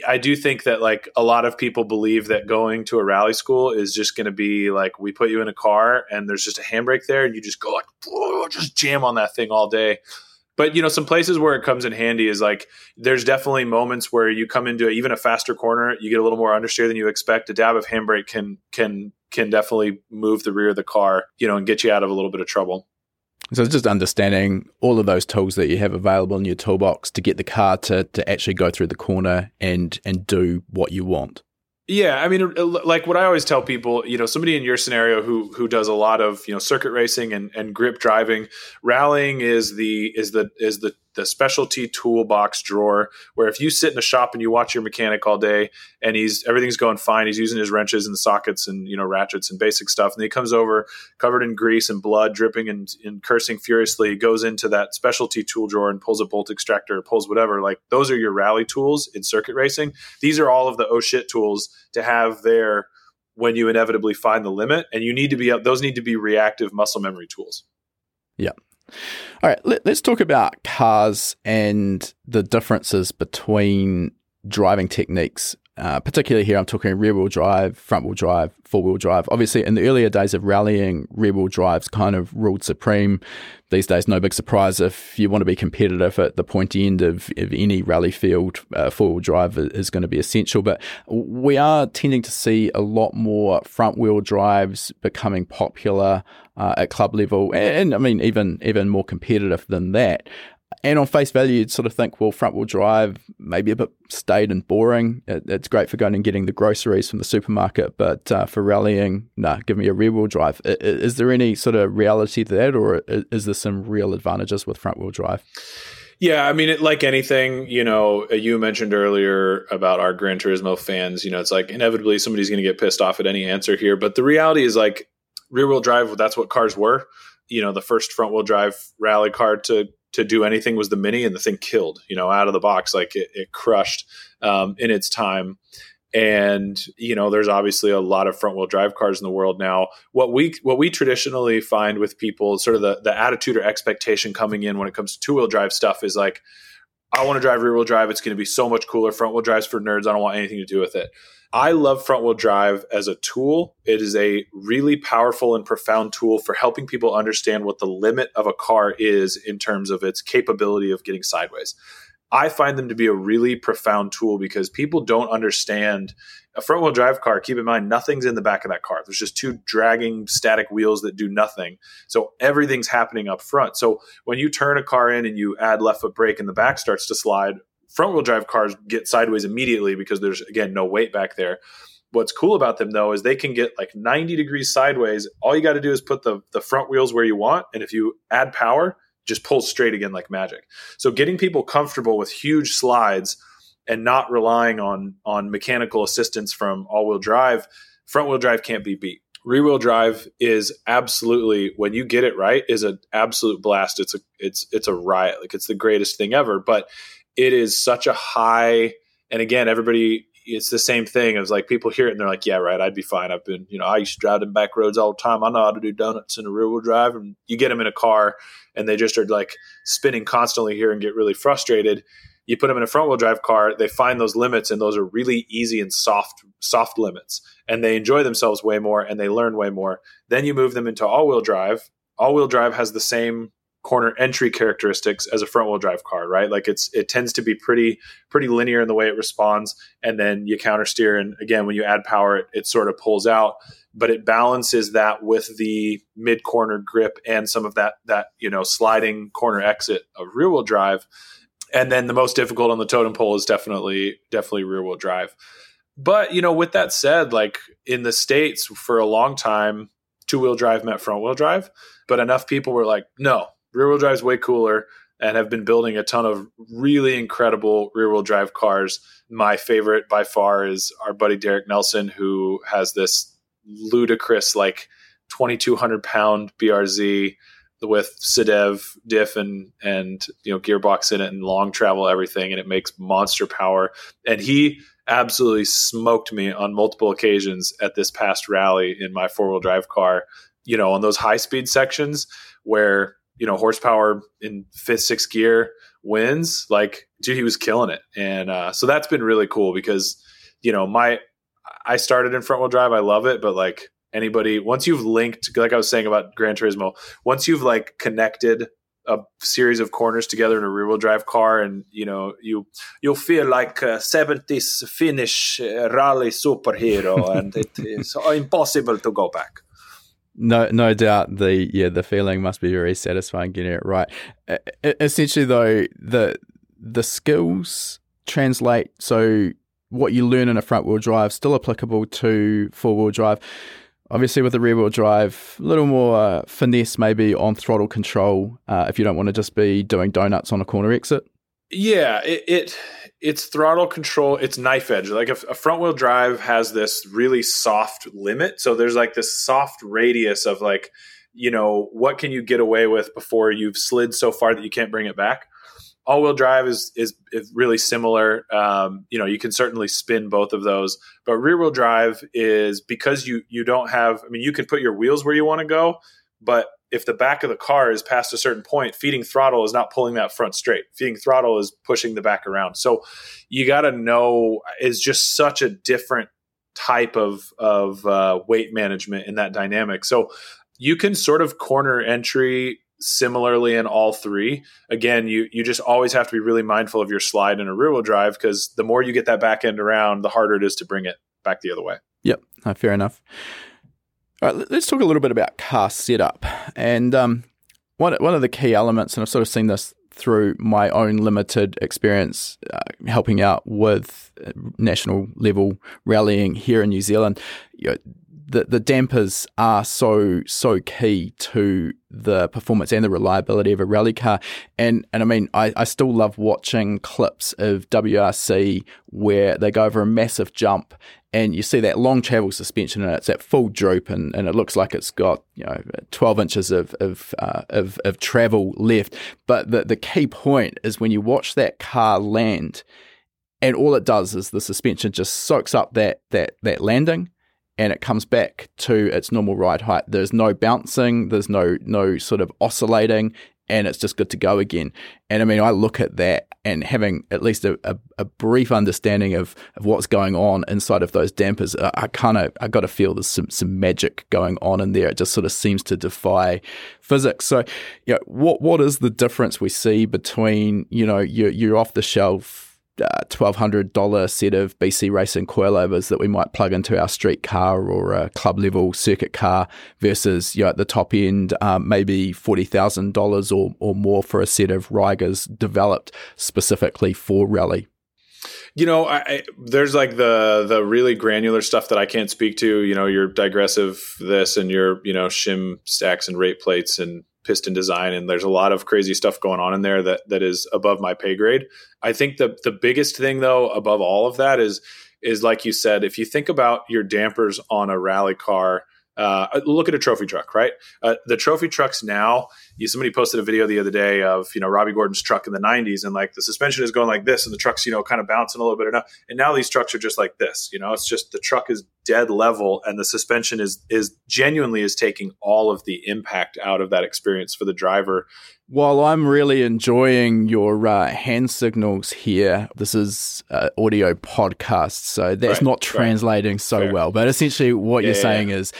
I do think that, like, a lot of people believe that going to a rally school is just going to be like, we put you in a car and there's just a handbrake there and you just go like, oh, just jam on that thing all day. But, you know, some places where it comes in handy is, like, there's definitely moments where you come into even a faster corner, you get a little more understeer than you expect. A dab of handbrake can, can, can definitely move the rear of the car, you know, and get you out of a little bit of trouble. So it's just understanding all of those tools that you have available in your toolbox to get the car to to actually go through the corner and and do what you want. Yeah, I mean, like what I always tell people, you know, somebody in your scenario who who does a lot of, you know, circuit racing and, and grip driving, rallying is the is the is the the specialty toolbox drawer where if you sit in a shop and you watch your mechanic all day and he's everything's going fine, he's using his wrenches and sockets and, you know, ratchets and basic stuff, and then he comes over covered in grease and blood, dripping and, and cursing furiously, goes into that specialty tool drawer and pulls a bolt extractor, pulls whatever. Like, those are your rally tools in circuit racing. These are all of the oh shit tools to have there when you inevitably find the limit, and you need to be those need to be reactive muscle memory tools. Yeah. All right, let, let's talk about cars and the differences between driving techniques. Uh, particularly here, I'm talking rear-wheel drive, front-wheel drive, four-wheel drive. Obviously, in the earlier days of rallying, rear-wheel drive's kind of ruled supreme. These days, no big surprise if you want to be competitive at the pointy end of, of any rally field, uh, four-wheel drive is going to be essential. But we are tending to see a lot more front-wheel drives becoming popular uh, at club level, and, and I mean, even even more competitive than that. And on face value, you'd sort of think, well, front-wheel drive, maybe a bit staid and boring. It, it's great for going and getting the groceries from the supermarket, but uh, for rallying, nah, give me a rear-wheel drive. I, is there any sort of reality to that, or is there some real advantages with front-wheel drive? Yeah, I mean, it, like anything, you know, you mentioned earlier about our Gran Turismo fans, you know, it's like inevitably somebody's going to get pissed off at any answer here. But the reality is, like, rear-wheel drive, that's what cars were. You know, the first front-wheel drive rally car to to do anything was the Mini, and the thing killed, you know, out of the box. Like it, it crushed um, in its time. And, you know, there's obviously a lot of front wheel drive cars in the world now. What we, what we traditionally find with people, sort of the, the attitude or expectation coming in when it comes to two wheel drive stuff is like, I want to drive rear wheel drive. It's going to be so much cooler. Front wheel drive's for nerds. I don't want anything to do with it. I love front wheel drive as a tool. It is a really powerful and profound tool for helping people understand what the limit of a car is in terms of its capability of getting sideways. I find them to be a really profound tool because people don't understand a front wheel drive car. Keep in mind, nothing's in the back of that car. There's just two dragging static wheels that do nothing. So everything's happening up front. So when you turn a car in and you add left foot brake and the back starts to slide, front wheel drive cars get sideways immediately because there's, again, no weight back there. What's cool about them, though, is they can get like ninety degrees sideways. All you got to do is put the, the front wheels where you want. And if you add power, just pulls straight again like magic. So getting people comfortable with huge slides and not relying on on mechanical assistance from all-wheel drive, front-wheel drive can't be beat. Rear-wheel drive is absolutely, when you get it right, is an absolute blast. It's a it's it's a riot. Like, it's the greatest thing ever. But it is such a high, and again, everybody, it's the same thing. It was like people hear it and they're like, yeah, right, I'd be fine. I've been, you know, I used to drive them back roads all the time. I know how to do donuts in a rear wheel drive. And you get them in a car and they just are like spinning constantly here and get really frustrated. You put them in a front wheel drive car, they find those limits, and those are really easy and soft, soft limits. And they enjoy themselves way more and they learn way more. Then you move them into all wheel drive. All wheel drive has the same corner entry characteristics as a front wheel drive car, right? Like it's, it tends to be pretty, pretty linear in the way it responds. And then you counter steer. And again, when you add power, it, it sort of pulls out, but it balances that with the mid corner grip and some of that, that, you know, sliding corner exit of rear wheel drive. And then the most difficult on the totem pole is definitely, definitely rear wheel drive. But, you know, with that said, like in the States for a long time, two wheel drive meant front wheel drive, but enough people were like, no, rear wheel drive is way cooler, and have been building a ton of really incredible rear wheel drive cars. My favorite by far is our buddy Derek Nelson, who has this ludicrous like twenty-two hundred pound B R Z with SEDEV diff and, and, you know, gearbox in it and long travel, everything. And it makes monster power. And he absolutely smoked me on multiple occasions at this past rally in my four wheel drive car, you know, on those high speed sections where, you know, horsepower in fifth, sixth gear wins. Like, dude, he was killing it. And uh, so that's been really cool because, you know, my, I started in front wheel drive. I love it. But like anybody, once you've linked, like I was saying about Gran Turismo, once you've like connected a series of corners together in a rear wheel drive car, and, you know, you, you'll feel like a seventies Finnish rally superhero and it is impossible to go back. No, no doubt. The yeah, the feeling must be very satisfying getting it right. Essentially, though, the the skills translate. So what you learn in a front wheel drive still applicable to four wheel drive. Obviously, with the rear wheel drive, a little more finesse maybe on throttle control uh, if you don't want to just be doing donuts on a corner exit. Yeah, it, it it's throttle control. It's knife edge. Like a, a front wheel drive has this really soft limit. So there's like this soft radius of like, you know, what can you get away with before you've slid so far that you can't bring it back? All wheel drive is, is, is really similar. Um, you know, you can certainly spin both of those, but rear wheel drive is because you, you don't have, I mean, you can put your wheels where you want to go, but if the back of the car is past a certain point, feeding throttle is not pulling that front straight. Feeding throttle is pushing the back around. So you got to know, it's just such a different type of, of uh, weight management in that dynamic. So you can sort of corner entry similarly in all three. Again, you you just always have to be really mindful of your slide in a rear wheel drive because the more you get that back end around, the harder it is to bring it back the other way. Yep, no, fair enough. All right, let's talk a little bit about car setup. And um, one one of the key elements, and I've sort of seen this through my own limited experience uh, helping out with national level rallying here in New Zealand, you know, the, the dampers are so, so key to the performance and the reliability of a rally car. And and I mean, I, I still love watching clips of W R C where they go over a massive jump and you see that long travel suspension and it's at full droop and, and it looks like it's got, you know, twelve inches of of, uh, of of travel left. But the the key point is when you watch that car land and all it does is the suspension just soaks up that that that landing and it comes back to its normal ride height. There's no bouncing, there's no no sort of oscillating, and it's just good to go again. And I mean, I look at that and having at least a, a, a brief understanding of, of what's going on inside of those dampers, I, I kind of, I got to feel there's some, some magic going on in there. It just sort of seems to defy physics. So, you know, what, what is the difference we see between, you know, your, your off the shelf Uh, twelve hundred dollars set of B C Racing coilovers that we might plug into our street car or a club level circuit car versus, you know, at the top end, um, maybe forty thousand dollars or or more for a set of Reigers developed specifically for rally? You know, I, I, there's like the the really granular stuff that I can't speak to, you know, your digressive this and your, you know, shim stacks and rate plates and piston design, and there's a lot of crazy stuff going on in there that that is above my pay grade. I think the the biggest thing though above all of that is is like you said, if you think about your dampers on a rally car, uh look at a trophy truck, right? Uh, the trophy trucks now, you somebody posted a video the other day of, you know, Robbie Gordon's truck in the nineties, and like the suspension is going like this and the truck's, you know, kind of bouncing a little bit or not. And now these trucks are just like this, you know, it's just the truck is dead level and the suspension is is genuinely is taking all of the impact out of that experience for the driver. While I'm really enjoying your uh, hand signals here, this is uh, audio podcast, so that's right, not translating right. so Fair. well. But essentially what yeah, you're yeah, saying yeah. is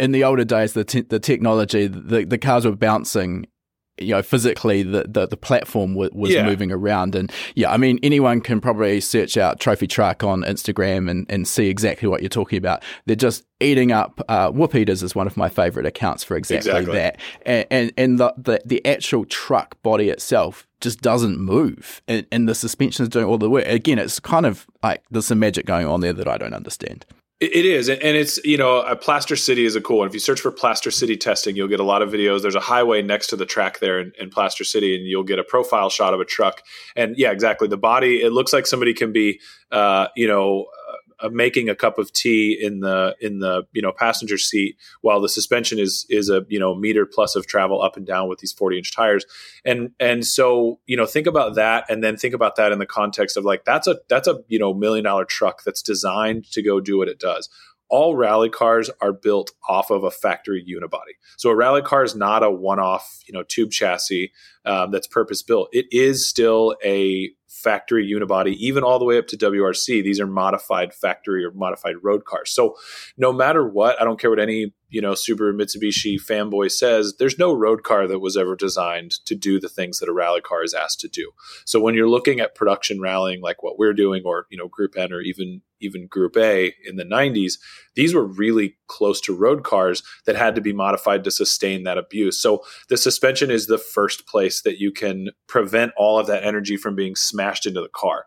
in the older days, the te- the technology, the, the cars were bouncing, you know, physically, the, the, the platform w- was yeah. moving around. And yeah, I mean, anyone can probably search out trophy truck on Instagram and, and see exactly what you're talking about. They're just eating up, uh, Whoop Eaters is one of my favorite accounts for exactly, exactly. that. And, and, and the, the, the actual truck body itself just doesn't move. And, and the suspension is doing all the work. Again, it's kind of like there's some magic going on there that I don't understand. It is. And it's, you know, a Plaster City is a cool one. If you search for Plaster City testing, you'll get a lot of videos. There's a highway next to the track there in, in Plaster City, and you'll get a profile shot of a truck. And yeah, exactly. The body, it looks like somebody can be, uh, you know, uh, making a cup of tea in the, in the, you know, passenger seat while the suspension is, is a, you know, meter plus of travel up and down with these forty inch tires. And, and so, you know, think about that, and then think about that in the context of like, that's a, that's a, you know, million dollar truck that's designed to go do what it does. Does. All rally cars are built off of a factory unibody. So a rally car is not a one-off, you know, tube chassis um, that's purpose-built. It is still a factory unibody, even all the way up to W R C. These are modified factory or modified road cars. So no matter what, I don't care what any, you know, Subaru Mitsubishi fanboy says, there's no road car that was ever designed to do the things that a rally car is asked to do. So when you're looking at production rallying, like what we're doing, or, you know, Group N or even, even Group A in the nineties, these were really close to road cars that had to be modified to sustain that abuse. So the suspension is the first place that you can prevent all of that energy from being smashed into the car.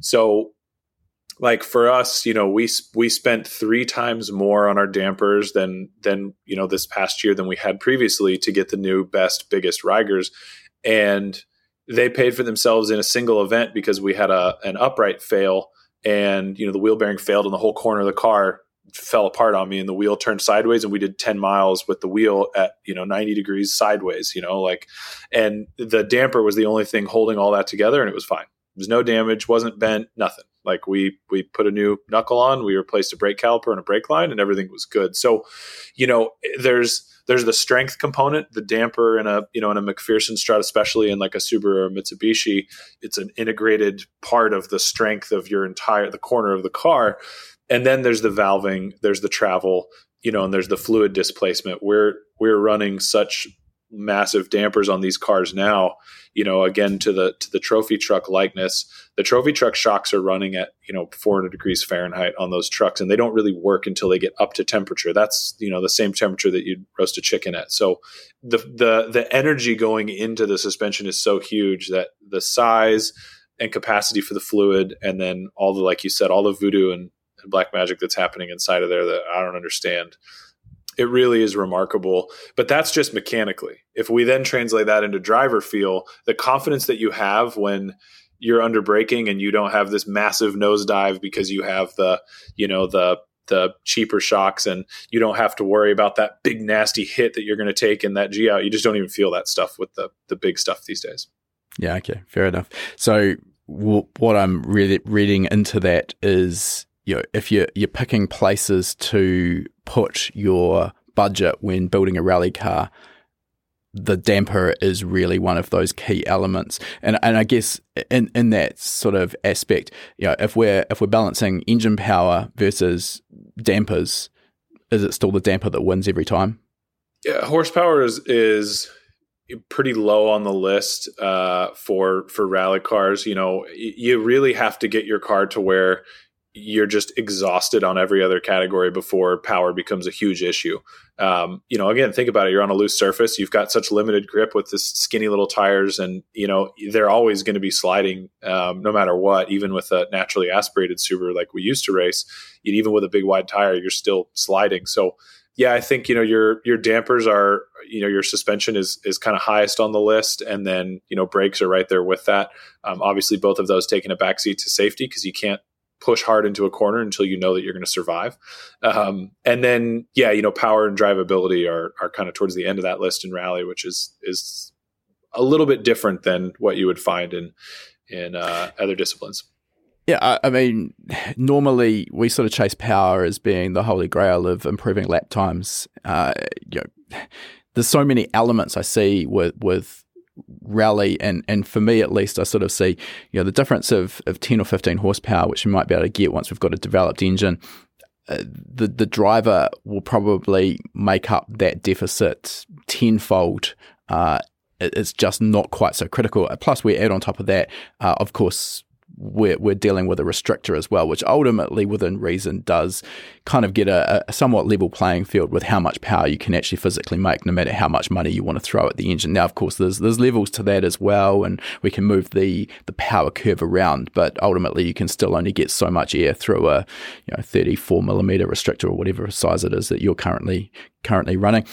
So like for us, you know, we we spent three times more on our dampers than, than you know, this past year than we had previously to get the new, best, biggest Reigers. And they paid for themselves in a single event because we had a an upright fail. And, you know, the wheel bearing failed and the whole corner of the car fell apart on me and the wheel turned sideways, and we did ten miles with the wheel at, you know, ninety degrees sideways, you know, like, and the damper was the only thing holding all that together, and it was fine. There was no damage, wasn't bent, nothing. Like we, we put a new knuckle on, we replaced a brake caliper and a brake line, and everything was good. So, you know, there's, there's the strength component, the damper in a, you know, in a McPherson strut, especially in like a Subaru or Mitsubishi, it's an integrated part of the strength of your entire, the corner of the car. And then there's the valving, there's the travel, you know, and there's the fluid displacement. We're, we're running such massive dampers on these cars now, you know, again, to the, to the trophy truck likeness, the trophy truck shocks are running at, you know, four hundred degrees Fahrenheit on those trucks, and they don't really work until they get up to temperature. That's, you know, the same temperature that you'd roast a chicken at. So the, the, the energy going into the suspension is so huge that the size and capacity for the fluid, and then all the, like you said, all the voodoo and, and black magic that's happening inside of there that I don't understand. It really is remarkable, but that's just mechanically. If we then translate that into driver feel, the confidence that you have when you're under braking and you don't have this massive nosedive because you have the, you know, the the cheaper shocks, and you don't have to worry about that big nasty hit that you're going to take in that G out. You just don't even feel that stuff with the the big stuff these days. Yeah. Okay. Fair enough. So w- what I'm really reading into that is, you know, if you're, you're picking places to put your budget when building a rally car, the damper is really one of those key elements. And and I guess in, in that sort of aspect, you know, if we're if we're balancing engine power versus dampers, is it still the damper that wins every time? Yeah, horsepower is is pretty low on the list uh, for for rally cars. You know, you really have to get your car to where you're just exhausted on every other category before power becomes a huge issue. Um, you know, again, think about it. You're on a loose surface. You've got such limited grip with this skinny little tires, and, you know, they're always going to be sliding um, no matter what, even with a naturally aspirated Subaru like we used to race. And even with a big wide tire, you're still sliding. So, yeah, I think, you know, your your dampers are, you know, your suspension is is kind of highest on the list. And then, you know, brakes are right there with that. Um, obviously, both of those taking a backseat to safety because you can't push hard into a corner until you know that you're going to survive. Um, and then, yeah, you know, power and drivability are are kind of towards the end of that list in rally, which is is a little bit different than what you would find in in uh, other disciplines. Yeah, I, I mean, normally we sort of chase power as being the holy grail of improving lap times. Uh, you know, there's so many elements I see with with rally, and and for me at least, I sort of see, you know, the difference of, of ten or fifteen horsepower, which you might be able to get once we've got a developed engine. Uh, the the driver will probably make up that deficit tenfold. Uh, it, it's just not quite so critical. Plus, we add on top of that, uh, of course, we're we're dealing with a restrictor as well, which ultimately, within reason, does kind of get a, a somewhat level playing field with how much power you can actually physically make, no matter how much money you want to throw at the engine. Now, of course, there's there's levels to that as well, and we can move the the power curve around, but ultimately, you can still only get so much air through a, you know, thirty-four millimeter restrictor or whatever size it is that you're currently currently running.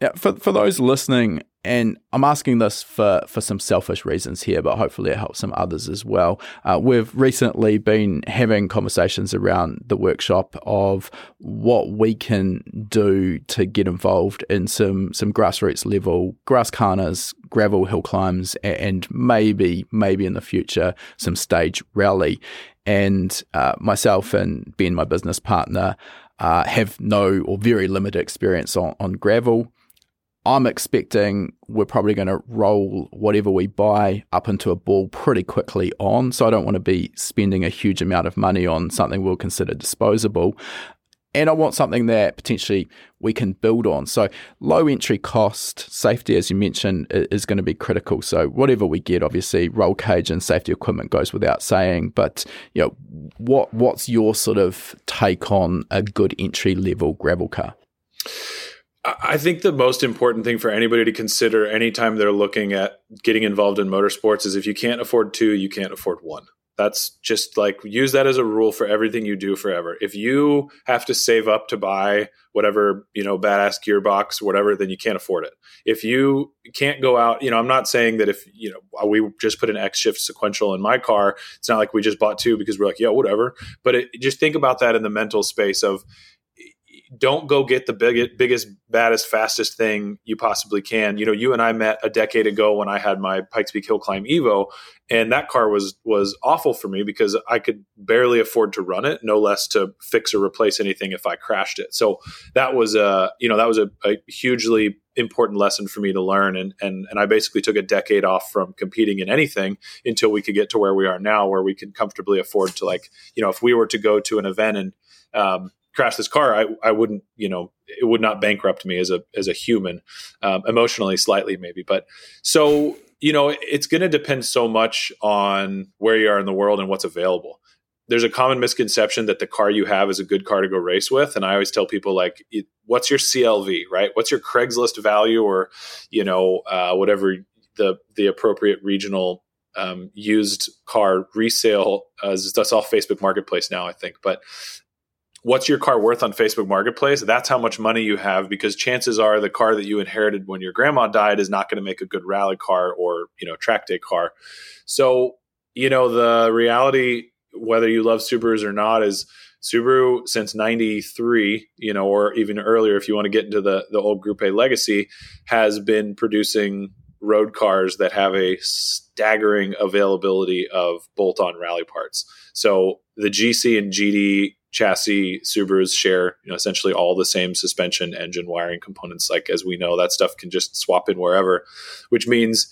Now, for for those listening, and I'm asking this for, for some selfish reasons here, but hopefully it helps some others as well. Uh, we've recently been having conversations around the workshop of what we can do to get involved in some some grassroots level grass karnas, gravel hill climbs, and maybe maybe in the future some stage rally. And uh, myself and Ben, my business partner, uh, have no or very limited experience on, on gravel. I'm expecting we're probably going to roll whatever we buy up into a ball pretty quickly on. So I don't want to be spending a huge amount of money on something we'll consider disposable. And I want something that potentially we can build on. So low entry cost, safety, as you mentioned, is going to be critical. So whatever we get, obviously, roll cage and safety equipment goes without saying. But, you know, what what's your sort of take on a good entry level gravel car? I think the most important thing for anybody to consider anytime they're looking at getting involved in motorsports is if you can't afford two, you can't afford one. That's just like, use that as a rule for everything you do forever. If you have to save up to buy whatever, you know, badass gearbox, whatever, then you can't afford it. If you can't go out, you know, I'm not saying that if, you know, we just put an X-shift sequential in my car, it's not like we just bought two because we're like, yeah, whatever. But it, just think about that in the mental space of, don't go get the big, biggest, baddest, fastest thing you possibly can. You know, you and I met a decade ago when I had my Pikes Peak Hillclimb Evo, and that car was was awful for me because I could barely afford to run it, no less to fix or replace anything if I crashed it. So that was a, you know, that was a, a hugely important lesson for me to learn. And, and, and I basically took a decade off from competing in anything until we could get to where we are now, where we can comfortably afford to, like, you know, if we were to go to an event and, um, crash this car, I, I wouldn't, you know, it would not bankrupt me as a, as a human, um, emotionally slightly maybe. But so, you know, it, it's going to depend so much on where you are in the world and what's available. There's a common misconception that the car you have is a good car to go race with. And I always tell people, like, it, what's your C L V, right? What's your Craigslist value, or, you know, uh, whatever the, the appropriate regional um, used car resale, uh, that's all Facebook Marketplace now, I think. But what's your car worth on Facebook Marketplace? That's how much money you have, because chances are the car that you inherited when your grandma died is not going to make a good rally car or, you know, track day car. So, you know, the reality, whether you love Subarus or not, is Subaru since ninety-three, you know, or even earlier, if you want to get into the, the old Group A legacy, has been producing road cars that have a staggering availability of bolt-on rally parts. So the G C and G D chassis. Subarus share, you know, essentially all the same suspension, engine, wiring components. Like, as we know, that stuff can just swap in wherever, which means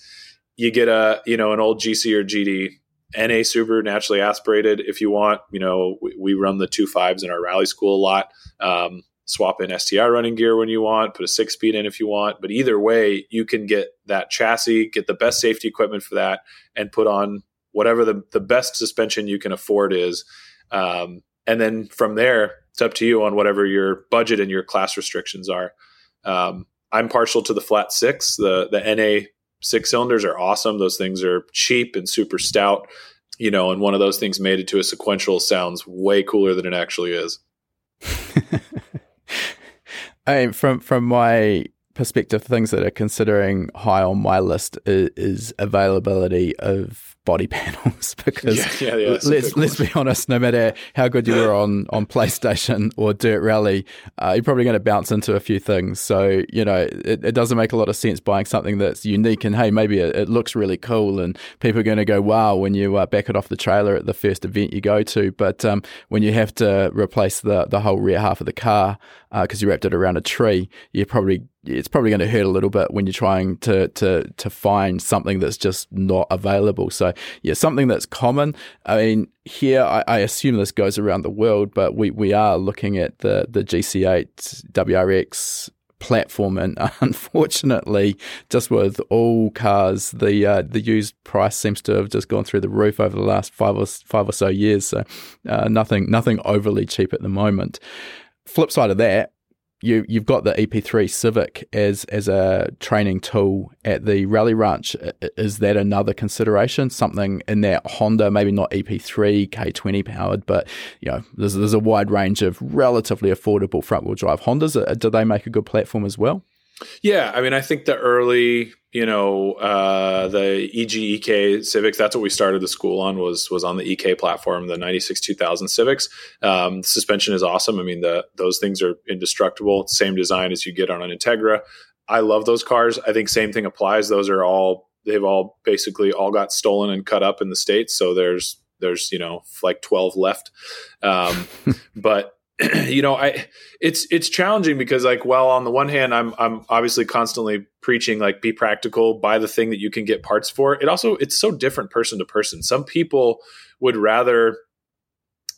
you get a, you know, an old G C or G D N A Subaru, naturally aspirated. If you want, you know, we, we run the two fives in our rally school a lot. Um, swap in S T I running gear when you want, put a six speed in if you want, but either way you can get that chassis, get the best safety equipment for that, and put on whatever the, the best suspension you can afford is. Um, and then from there, it's up to you on whatever your budget and your class restrictions are. Um, I'm partial to the flat six. The, the N A six cylinders are awesome. Those things are cheap and super stout, you know, and one of those things made it to a sequential sounds way cooler than it actually is. I mean, from from my perspective, things that are considering high on my list is, is availability of body panels, because yeah, yeah, yeah, let's let's be honest, no matter how good you were on, on PlayStation or Dirt Rally, uh, you're probably going to bounce into a few things. So, you know, it, it doesn't make a lot of sense buying something that's unique and, hey, maybe it, it looks really cool and people are going to go, wow, when you uh, back it off the trailer at the first event you go to. But um, when you have to replace the, the whole rear half of the car because uh, you wrapped it around a tree, you're probably... it's probably going to hurt a little bit when you're trying to to to find something that's just not available. So yeah, something that's common. I mean, here I, I assume this goes around the world, but we, we are looking at the the G C eight W R X platform, and unfortunately, just with all cars, the uh, the used price seems to have just gone through the roof over the last five or five or so years. So uh, nothing nothing overly cheap at the moment. Flip side of that, You, you've got the E P three Civic as as a training tool at the Rally Ranch. Is that another consideration? Something in that Honda, maybe not E P three K twenty powered, but you know, there's there's a wide range of relatively affordable front wheel drive Hondas. Do they make a good platform as well? Yeah, I mean, I think the early, you know, uh, the E G E K Civics, that's what we started the school on, was was on the E K platform, the ninety-six two thousand Civics. Um, suspension is awesome. I mean, the those things are indestructible. Same design as you get on an Integra. I love those cars. I think same thing applies. Those are all, they've all basically all got stolen and cut up in the States. So there's, there's you know, like twelve left. Um, but you know, I it's it's challenging because, like, well, on the one hand, I'm I'm obviously constantly preaching, like, be practical, buy the thing that you can get parts for. It also, it's so different person to person. Some people would rather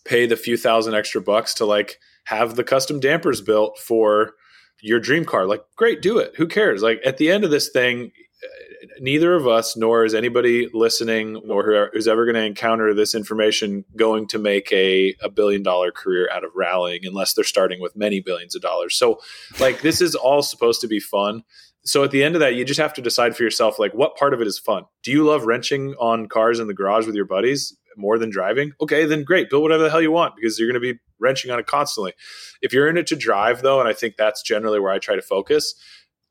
pay the few thousand extra bucks to, like, have the custom dampers built for your dream car. Like, great, do it. Who cares? Like, at the end of this thing, neither of us, nor is anybody listening or who's ever going to encounter this information, going to make a, a billion dollar career out of rallying unless they're starting with many billions of dollars. So, like, this is all supposed to be fun. So at the end of that, you just have to decide for yourself, like, what part of it is fun? Do you love wrenching on cars in the garage with your buddies more than driving? Okay, then great. Build whatever the hell you want, because you're going to be wrenching on it constantly. If you're in it to drive, though, and I think that's generally where I try to focus,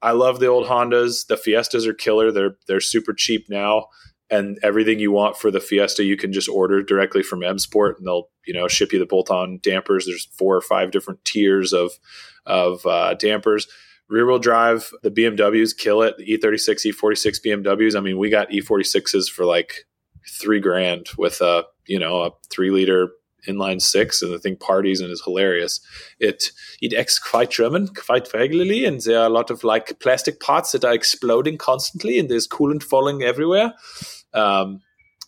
I love the old Hondas. The Fiestas are killer. They're they're super cheap now, and everything you want for the Fiesta you can just order directly from M Sport, and they'll you know ship you the bolt-on dampers. There's four or five different tiers of of uh, dampers. Rear-wheel drive, the B M Ws kill it. The E thirty-six, E forty-six B M Ws. I mean, we got E forty-sixes for like three grand with a you know a three-liter inline six, and the thing parties and is hilarious. It it acts quite German, quite regularly, and there are a lot of like plastic parts that are exploding constantly, and there's coolant falling everywhere. Um,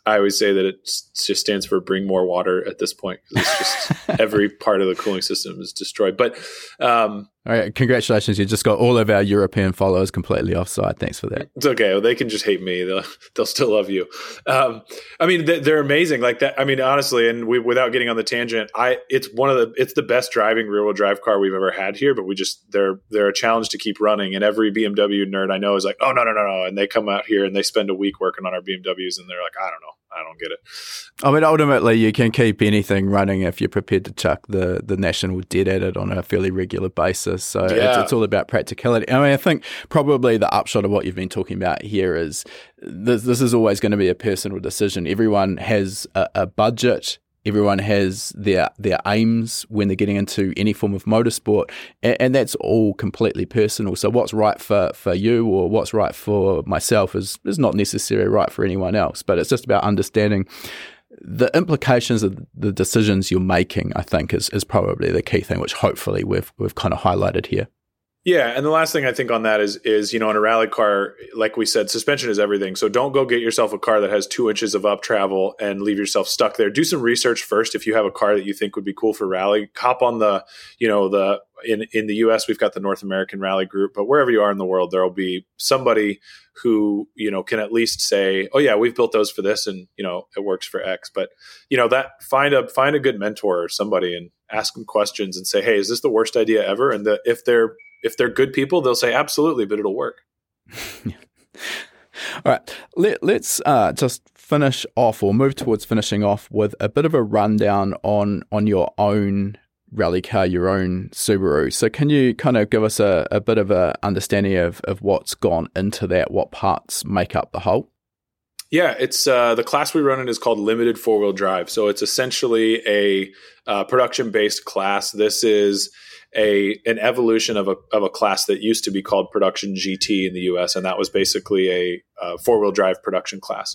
I always say that it just stands for bring more water at this point, because it's just every part of the cooling system is destroyed. But um, all right, congratulations, you just got all of our European followers completely offside. Thanks for that. It's okay. Well, they can just hate me. They'll, they'll still love you. Um, I mean, they, they're amazing like that. I mean, honestly, and we, without getting on the tangent, I it's one of the it's the best driving rear wheel drive car we've ever had here. But we just they're they're a challenge to keep running. And every B M W nerd I know is like, oh no no no no, and they come out here and they spend a week working on our B M Ws, and they're like, I don't know. I don't get it. I mean, ultimately, you can keep anything running if you're prepared to chuck the, the national dead at it on a fairly regular basis. So yeah. it's, it's all about practicality. I mean, I think probably the upshot of what you've been talking about here is this, this is always going to be a personal decision. Everyone has a, a budget. Everyone has their their aims when they're getting into any form of motorsport, and, and that's all completely personal. So what's right for, for you or what's right for myself is, is not necessarily right for anyone else, but it's just about understanding the implications of the decisions you're making, I think, is is probably the key thing, which hopefully we've we've kind of highlighted here. Yeah, and the last thing I think on that is, is you know, in a rally car, like we said, suspension is everything. So don't go get yourself a car that has two inches of up travel and leave yourself stuck there. Do some research first if you have a car that you think would be cool for rally. Hop on the, you know, the in, in the U S, we've got the North American Rally Group, but wherever you are in the world, there will be somebody who, you know, can at least say, oh, yeah, we've built those for this and, you know, it works for X. But, you know, that find a find a good mentor or somebody and ask them questions and say, hey, is this the worst idea ever? And the, if they're If they're good people, they'll say, absolutely, but it'll work. Yeah. All right. Let, let's uh, just finish off or move towards finishing off with a bit of a rundown on, on your own rally car, your own Subaru. So can you kind of give us a, a bit of a understanding of, of what's gone into that, what parts make up the whole? Yeah, it's uh, the class we run in is called limited four-wheel drive. So it's essentially a uh, production-based class. This is a an evolution of a of a class that used to be called Production G T in the U S, and that was basically a, a four-wheel drive production class.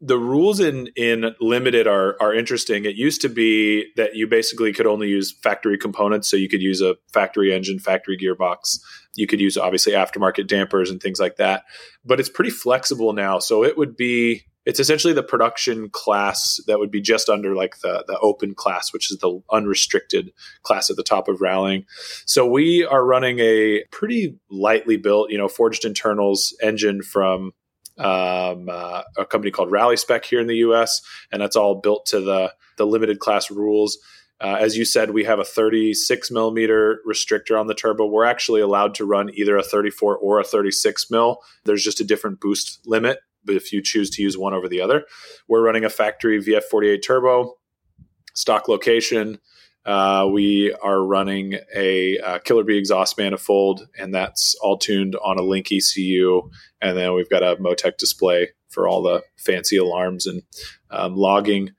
The rules in in limited are are interesting. It used to be that you basically could only use factory components, so you could use a factory engine, factory gearbox. You could use obviously aftermarket dampers and things like that. But it's pretty flexible now, so it would be it's essentially the production class that would be just under like the the open class, which is the unrestricted class at the top of rallying. So we are running a pretty lightly built, you know, forged internals engine from um, uh, a company called Rally Spec here in the U S, and that's all built to the the limited class rules. Uh, as you said, we have a thirty-six millimeter restrictor on the turbo. We're actually allowed to run either a thirty-four or a thirty-six mil. There's just a different boost limit if you choose to use one over the other. We're running a factory V F forty-eight turbo, stock location. Uh, we are running a uh, Killer Bee exhaust manifold, and that's all tuned on a Link E C U. And then we've got a Motec display for all the fancy alarms and um, logging.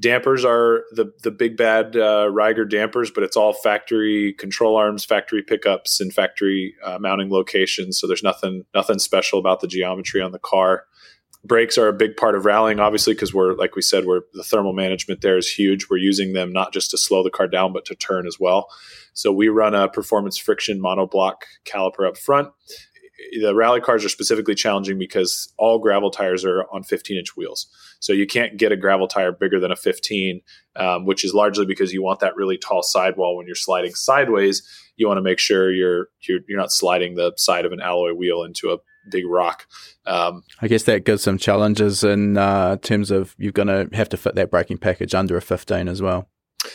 Dampers are the the big bad uh, Reiger dampers, but it's all factory control arms, factory pickups, and factory uh, mounting locations. So there's nothing nothing special about the geometry on the car. Brakes are a big part of rallying, obviously, because we're, like we said, we're the thermal management there is huge. We're using them not just to slow the car down, but to turn as well. So we run a performance friction monoblock caliper up front. The rally cars are specifically challenging because all gravel tires are on fifteen inch wheels. So you can't get a gravel tire bigger than a fifteen, um, which is largely because you want that really tall sidewall when you're sliding sideways. You want to make sure you're, you're, you're not sliding the side of an alloy wheel into a big rock. Um, I guess that gives some challenges in uh, terms of you're going to have to fit that braking package under a fifteen as well.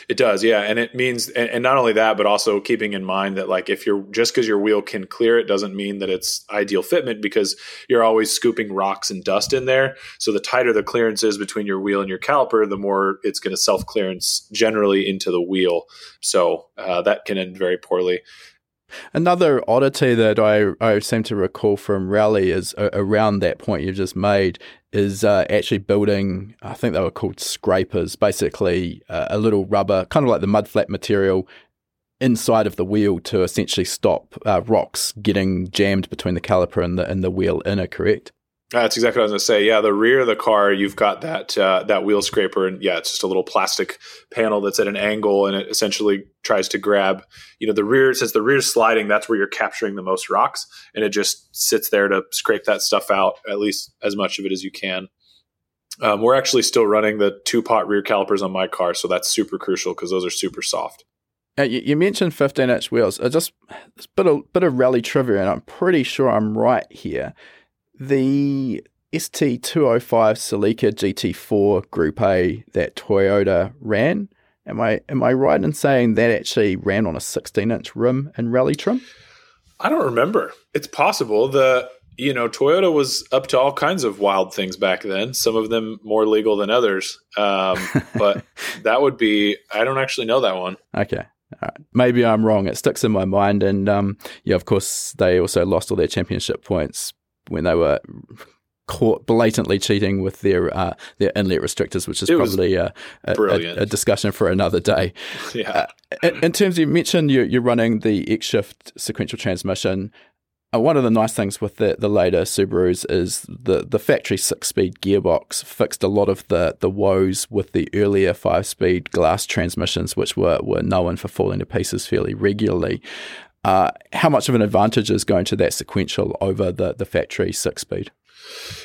It does, yeah. And it means, and, and not only that, but also keeping in mind that, like, if you're just because your wheel can clear it doesn't mean that it's ideal fitment, because you're always scooping rocks and dust in there. So the tighter the clearance is between your wheel and your caliper, the more it's going to self clearance generally into the wheel. So uh, that can end very poorly. Another oddity that I, I seem to recall from Rally is uh, around that point you just made is uh, actually building, I think they were called scrapers, basically uh, a little rubber, kind of like the mudflat material inside of the wheel to essentially stop uh, rocks getting jammed between the caliper and the, and the wheel inner, correct? Uh, that's exactly what I was going to say. Yeah, the rear of the car, you've got that uh, that wheel scraper, and yeah, it's just a little plastic panel that's at an angle, and it essentially tries to grab, you know, the rear. Since the rear's sliding, that's where you're capturing the most rocks, and it just sits there to scrape that stuff out, at least as much of it as you can. Um, we're actually still running the two-pot rear calipers on my car, so that's super crucial because those are super soft. Now, you mentioned fifteen-inch wheels. I just it's a bit of, bit of rally trivia, and I'm pretty sure I'm right here. The S T two oh five Celica G T four Group A that Toyota ran, am I am I right in saying that actually ran on a sixteen inch rim and rally trim? I don't remember. It's possible. The you know Toyota was up to all kinds of wild things back then. Some of them more legal than others. Um, but that would be. I don't actually know that one. Okay. All right. Maybe I'm wrong. It sticks in my mind. And um, yeah, of course, they also lost all their championship points when they were caught blatantly cheating with their uh, their inlet restrictors, which is probably a, a, a, a discussion for another day. Yeah. Uh, in, in terms, you mentioned you, you're running the X-shift sequential transmission. Uh, one of the nice things with the, the later Subarus is the, the factory six-speed gearbox fixed a lot of the, the woes with the earlier five-speed glass transmissions, which were, were known for falling to pieces fairly regularly. Uh, how much of an advantage is going to that sequential over the, the factory six-speed?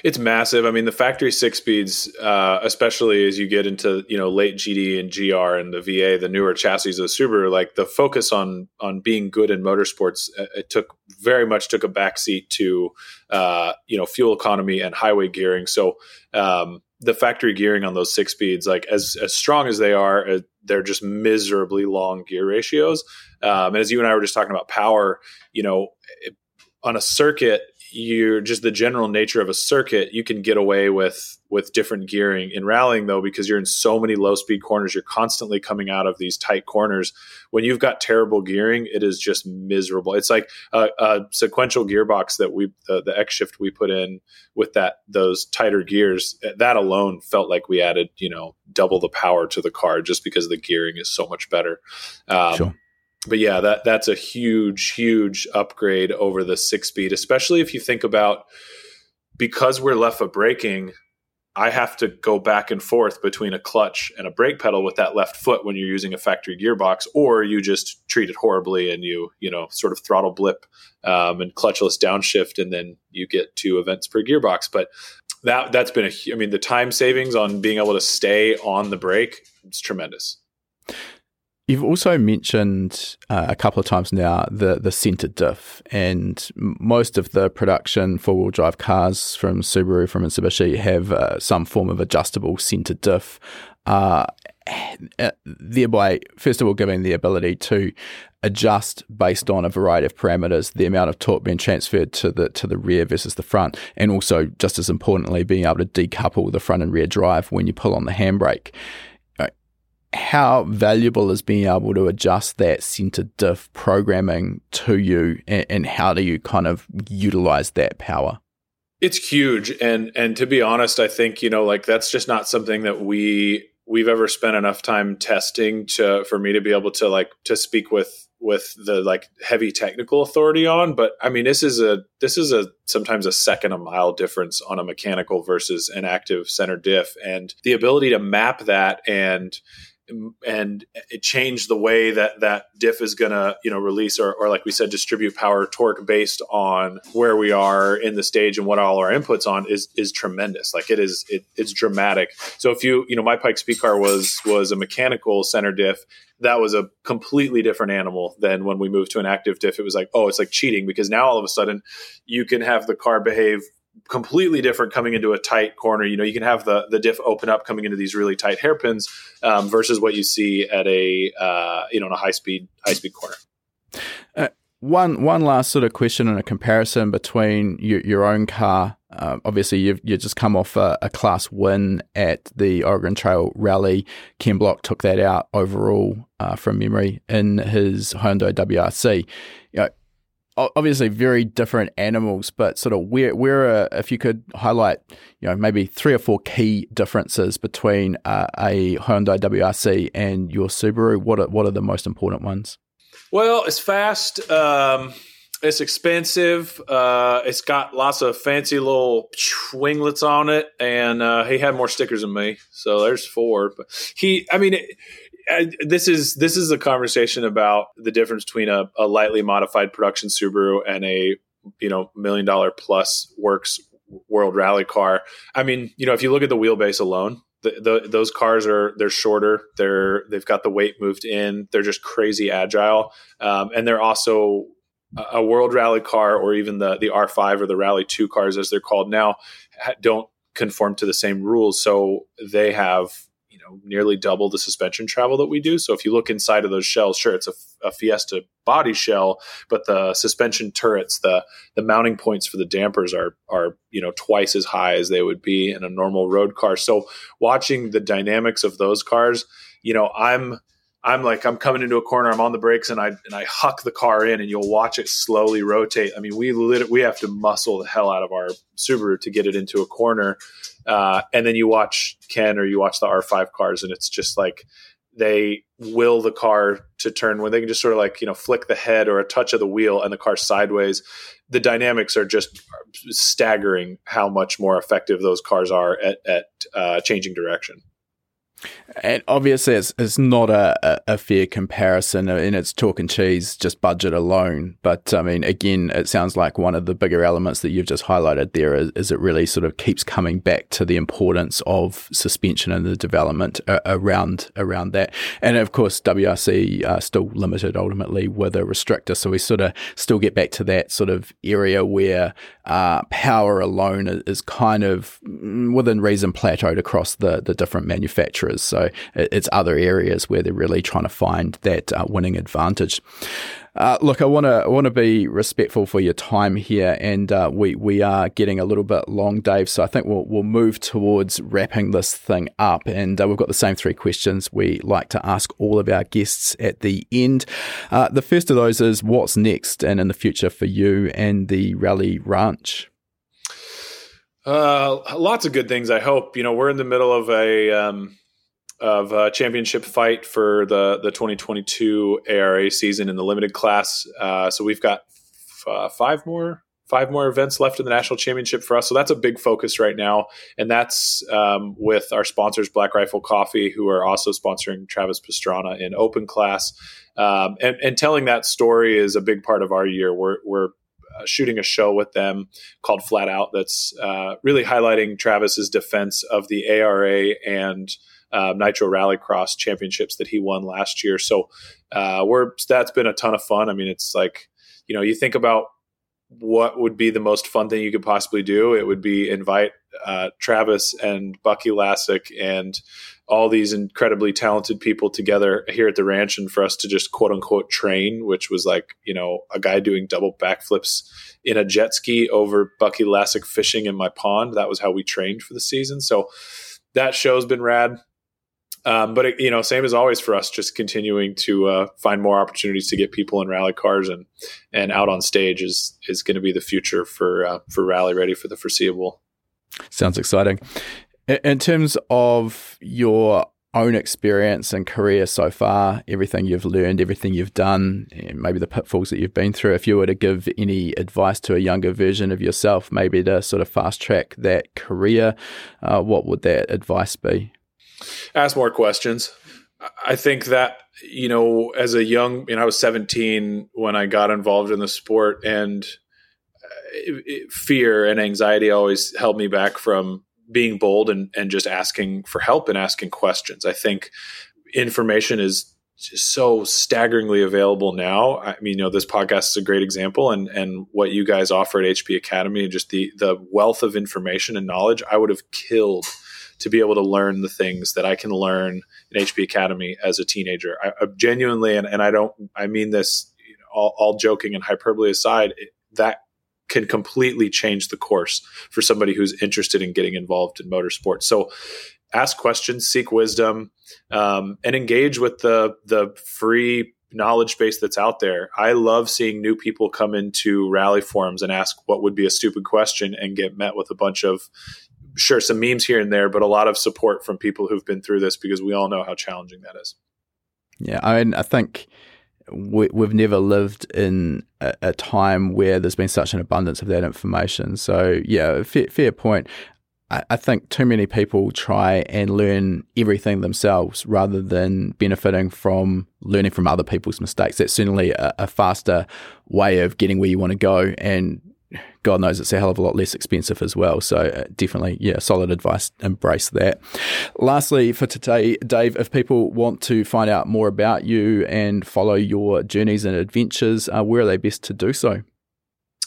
It's massive. I mean, the factory six speeds, uh, especially as you get into, you know, late G D and G R and the V A, the newer chassis of the Subaru, like the focus on on being good in motorsports, it took very much took a backseat to, uh, you know, fuel economy and highway gearing. So um, the factory gearing on those six speeds, like as as strong as they are, they're just miserably long gear ratios. Um, and as you and I were just talking about power, you know, it, on a circuit, you're just the general nature of a circuit, you can get away with with different gearing. In rallying, though, because you're in so many low speed corners, you're constantly coming out of these tight corners. When you've got terrible gearing, it is just miserable. It's like a, a sequential gearbox that we uh, the X-shift we put in with that those tighter gears, that alone felt like we added, you know, double the power to the car just because the gearing is so much better. Um, sure. But yeah, that that's a huge, huge upgrade over the six speed, especially if you think about, because we're left foot braking, I have to go back and forth between a clutch and a brake pedal with that left foot when you're using a factory gearbox, or you just treat it horribly and you, you know, sort of throttle blip um, and clutchless downshift, and then you get two events per gearbox. But that that's been a, I mean, the time savings on being able to stay on the brake is tremendous. You've also mentioned uh, a couple of times now the, the center diff, and most of the production four-wheel drive cars from Subaru, from Mitsubishi, have uh, some form of adjustable center diff, uh, thereby, first of all, giving the ability to adjust based on a variety of parameters, the amount of torque being transferred to the to the rear versus the front, and also, just as importantly, being able to decouple the front and rear drive when you pull on the handbrake. How valuable is being able to adjust that center diff programming to you, and, and how do you kind of utilize that power? It's huge, and and to be honest, I think, you know, like that's just not something that we we've ever spent enough time testing to for me to be able to like to speak with with the like heavy technical authority on. But I mean, this is a this is a sometimes a second a mile difference on a mechanical versus an active center diff, and the ability to map that and and it changed the way that that diff is going to, you know, release or, or like we said, distribute power torque based on where we are in the stage and what all our inputs on is, is tremendous. Like it is, it, it's dramatic. So if you, you know, my Pikes Peak car was, was a mechanical center diff. That was a completely different animal than when we moved to an active diff. It was like, oh, it's like cheating, because now all of a sudden you can have the car behave completely different coming into a tight corner. You know, you can have the the diff open up coming into these really tight hairpins um, versus what you see at a uh, you know, in a high speed high speed corner. Uh, one one last sort of question and a comparison between your, your own car. Uh, obviously, you've you just come off a, a class win at the Oregon Trail Rally. Ken Block took that out overall uh, from memory in his Hyundai W R C. You know, obviously very different animals, but sort of where, where uh, if you could highlight, you know, maybe three or four key differences between uh, a Hyundai W R C and your Subaru, what are, what are the most important ones? Well, it's fast. Um, it's expensive. Uh, it's got lots of fancy little winglets on it. And uh, he had more stickers than me. So there's four. But he, I mean, it, I, this is this is a conversation about the difference between a, a lightly modified production Subaru and a, you know, million dollar plus works world rally car. I mean, you know, if you look at the wheelbase alone, the, the, those cars are they're shorter, they're they've got the weight moved in, they're just crazy agile, um, and they're also a, a world rally car, or even the the R five or the Rally two cars as they're called now, don't conform to the same rules, so they have, you know, nearly double the suspension travel that we do. So if you look inside of those shells, sure, it's a, a Fiesta body shell, but the suspension turrets, the the mounting points for the dampers are are you know twice as high as they would be in a normal road car. So watching the dynamics of those cars, you know, I'm I'm like I'm coming into a corner, I'm on the brakes, and I and I huck the car in, and you'll watch it slowly rotate. I mean, we lit, we have to muscle the hell out of our Subaru to get it into a corner. Uh, and then you watch Ken or you watch the R five cars, and it's just like they will the car to turn when they can just sort of like, you know, flick the head or a touch of the wheel and the car sideways. The dynamics are just staggering how much more effective those cars are at, at uh, changing direction. And obviously it's, it's not a, a fair comparison in its chalk and cheese, just budget alone. But I mean, again, it sounds like one of the bigger elements that you've just highlighted there is, is it really sort of keeps coming back to the importance of suspension and the development uh, around around that. And of course, W R C are still limited ultimately with a restrictor. So we sort of still get back to that sort of area where uh, power alone is kind of within reason plateaued across the, the different manufacturers. So it's other areas where they're really trying to find that uh, winning advantage. Uh, look, I want to I want to be respectful for your time here, and uh, we we are getting a little bit long, Dave. So I think we'll we'll move towards wrapping this thing up, and uh, we've got the same three questions we like to ask all of our guests at the end. Uh, the first of those is what's next and in the future for you and the Rally Ranch. Uh, lots of good things. I hope. You know, we're in the middle of a. Um of a championship fight for the, the twenty twenty-two A R A season in the limited class. Uh, so we've got f- uh, five more, five more events left in the national championship for us. So that's a big focus right now. And that's um, with our sponsors, Black Rifle Coffee, who are also sponsoring Travis Pastrana in open class. Um, and, and telling that story is a big part of our year. We're, we're, shooting a show with them called Flat Out that's uh, really highlighting Travis's defense of the A R A and uh, Nitro Rallycross championships that he won last year. So uh, we're that's been a ton of fun. I mean, it's like, you know, you think about what would be the most fun thing you could possibly do. It would be invite uh, Travis and Bucky Lasek and all these incredibly talented people together here at the ranch and for us to just quote unquote train, which was like, you know, a guy doing double backflips in a jet ski over Bucky Lasek fishing in my pond. That was how we trained for the season. So that show's been rad. Um, but, it, you know, same as always for us, just continuing to uh, find more opportunities to get people in rally cars and, and out on stage is, is going to be the future for, uh, for Rally Ready for the foreseeable. Sounds exciting. In terms of your own experience and career so far, everything you've learned, everything you've done, and maybe the pitfalls that you've been through, if you were to give any advice to a younger version of yourself, maybe to sort of fast track that career, uh, what would that advice be? Ask more questions. I think that, you know, as a young, you know, I was seventeen when I got involved in the sport, and it, it, fear and anxiety always held me back from being bold and, and just asking for help and asking questions. I think information is just so staggeringly available now. I mean, you know, this podcast is a great example, and, and what you guys offer at H P Academy and just the, the wealth of information and knowledge, I would have killed to be able to learn the things that I can learn in H P Academy as a teenager. I, I genuinely, and, and I don't, I mean this, you know, all, all joking and hyperbole aside, it, that can completely change the course for somebody who's interested in getting involved in motorsports. So ask questions, seek wisdom, um, and engage with the, the free knowledge base that's out there. I love seeing new people come into rally forums and ask what would be a stupid question and get met with a bunch of, sure, some memes here and there, but a lot of support from people who've been through this, because we all know how challenging that is. Yeah, I mean, I think we, we've never lived in a, a time where there's been such an abundance of that information. So, yeah, fair, fair point. I, I think too many people try and learn everything themselves rather than benefiting from learning from other people's mistakes. That's certainly a, a faster way of getting where you want to go, and God knows it's a hell of a lot less expensive as well. So definitely, yeah, solid advice. Embrace that. Lastly, for today, Dave, if people want to find out more about you and follow your journeys and adventures, uh, where are they best to do so?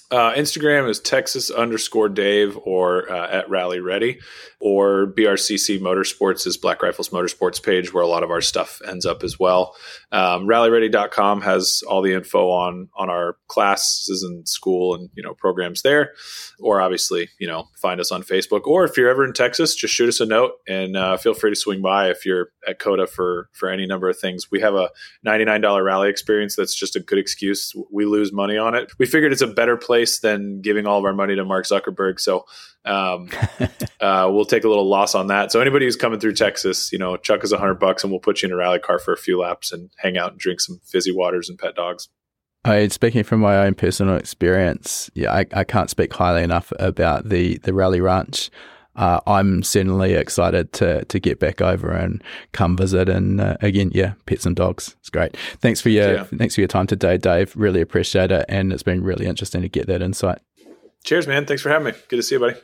Uh, Instagram is Texas underscore Dave or uh, at Rally Ready, or B R C C Motorsports is Black Rifles Motorsports page where a lot of our stuff ends up as well. Um, rally ready dot com has all the info on, on our classes and school and, you know, programs there, or obviously, you know, find us on Facebook, or if you're ever in Texas, just shoot us a note and uh, feel free to swing by if you're at COTA for, for any number of things. We have a ninety-nine dollars rally experience. That's just a good excuse. We lose money on it. We figured it's a better place place than giving all of our money to Mark Zuckerberg. So um, uh, we'll take a little loss on that. So anybody who's coming through Texas, you know, chuck us a hundred bucks and we'll put you in a rally car for a few laps and hang out and drink some fizzy waters and pet dogs. I, speaking from my own personal experience, yeah, I, I can't speak highly enough about the, the Rally Ranch. Uh, I'm certainly excited to to get back over and come visit. And uh, again, yeah, pet some dogs. It's great. Thanks for your yeah. thanks for your time today, Dave. Really appreciate it, and it's been really interesting to get that insight. Cheers, man. Thanks for having me. Good to see you, buddy.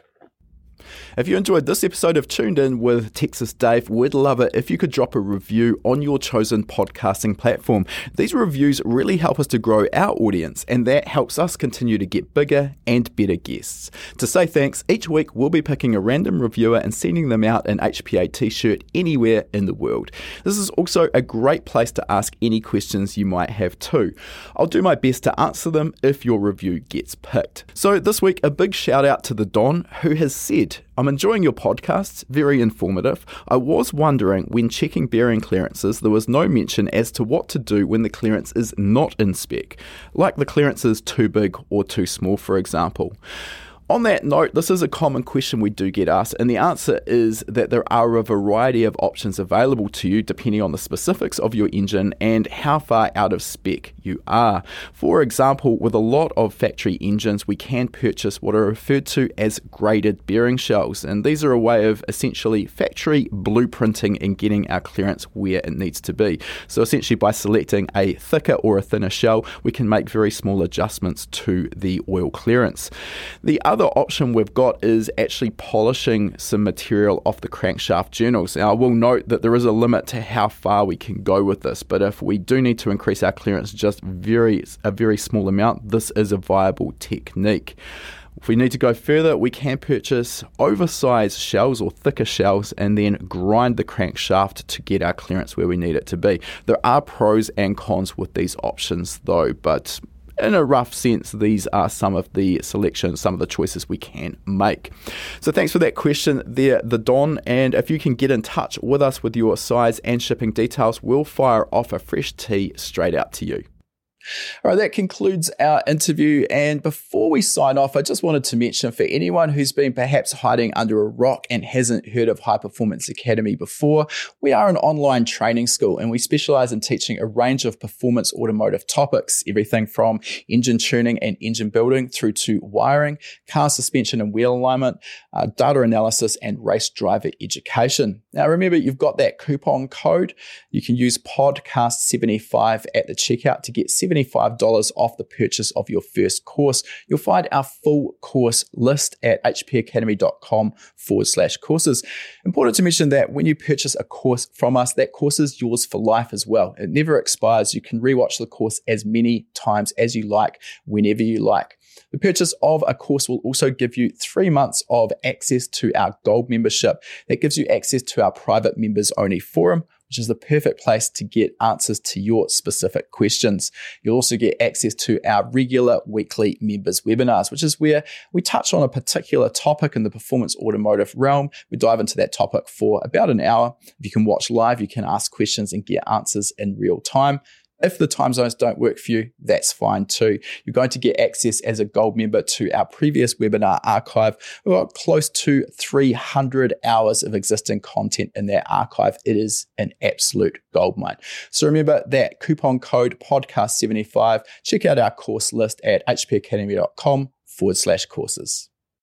If you enjoyed this episode of Tuned In with Texas Dave, we'd love it if you could drop a review on your chosen podcasting platform. These reviews really help us to grow our audience, and that helps us continue to get bigger and better guests. To say thanks, each week we'll be picking a random reviewer and sending them out an H P A t-shirt anywhere in the world. This is also a great place to ask any questions you might have too. I'll do my best to answer them if your review gets picked. So this week, a big shout out to the Don, who has said, "I'm enjoying your podcasts, very informative. I was wondering when checking bearing clearances, there was no mention as to what to do when the clearance is not in spec, like the clearance is too big or too small, for example." On that note, this is a common question we do get asked, and the answer is that there are a variety of options available to you depending on the specifics of your engine and how far out of spec you are. For example, with a lot of factory engines, we can purchase what are referred to as graded bearing shells, and these are a way of essentially factory blueprinting and getting our clearance where it needs to be. So essentially by selecting a thicker or a thinner shell, we can make very small adjustments to the oil clearance. The other Another option we've got is actually polishing some material off the crankshaft journals. Now, I will note that there is a limit to how far we can go with this, but if we do need to increase our clearance just very a very small amount, this is a viable technique. If we need to go further, we can purchase oversized shells or thicker shells and then grind the crankshaft to get our clearance where we need it to be. There are pros and cons with these options though, but in a rough sense, these are some of the selections, some of the choices we can make. So thanks for that question there, the Don. And if you can get in touch with us with your size and shipping details, we'll fire off a fresh tee straight out to you. All right, that concludes our interview. And before we sign off, I just wanted to mention for anyone who's been perhaps hiding under a rock and hasn't heard of High Performance Academy before, we are an online training school and we specialize in teaching a range of performance automotive topics, everything from engine tuning and engine building through to wiring, car suspension and wheel alignment, uh, data analysis, and race driver education. Now, remember, you've got that coupon code. You can use podcast seventy-five at the checkout to get seventy-five dollars off the purchase of your first course. You'll find our full course list at hpacademy.com forward slash courses. Important to mention that when you purchase a course from us, that course is yours for life as well. It never expires. You can rewatch the course as many times as you like, whenever you like. The purchase of a course will also give you three months of access to our gold membership. That gives you access to our private members only forum, which is the perfect place to get answers to your specific questions. You'll also get access to our regular weekly members webinars, which is where we touch on a particular topic in the performance automotive realm. We dive into that topic for about an hour. If you can watch live, you can ask questions and get answers in real time. If the time zones don't work for you, that's fine too. You're going to get access as a gold member to our previous webinar archive. We've got close to three hundred hours of existing content in that archive. It is an absolute goldmine. So remember that coupon code podcast seventy-five. Check out our course list at hpacademy.com forward slash courses.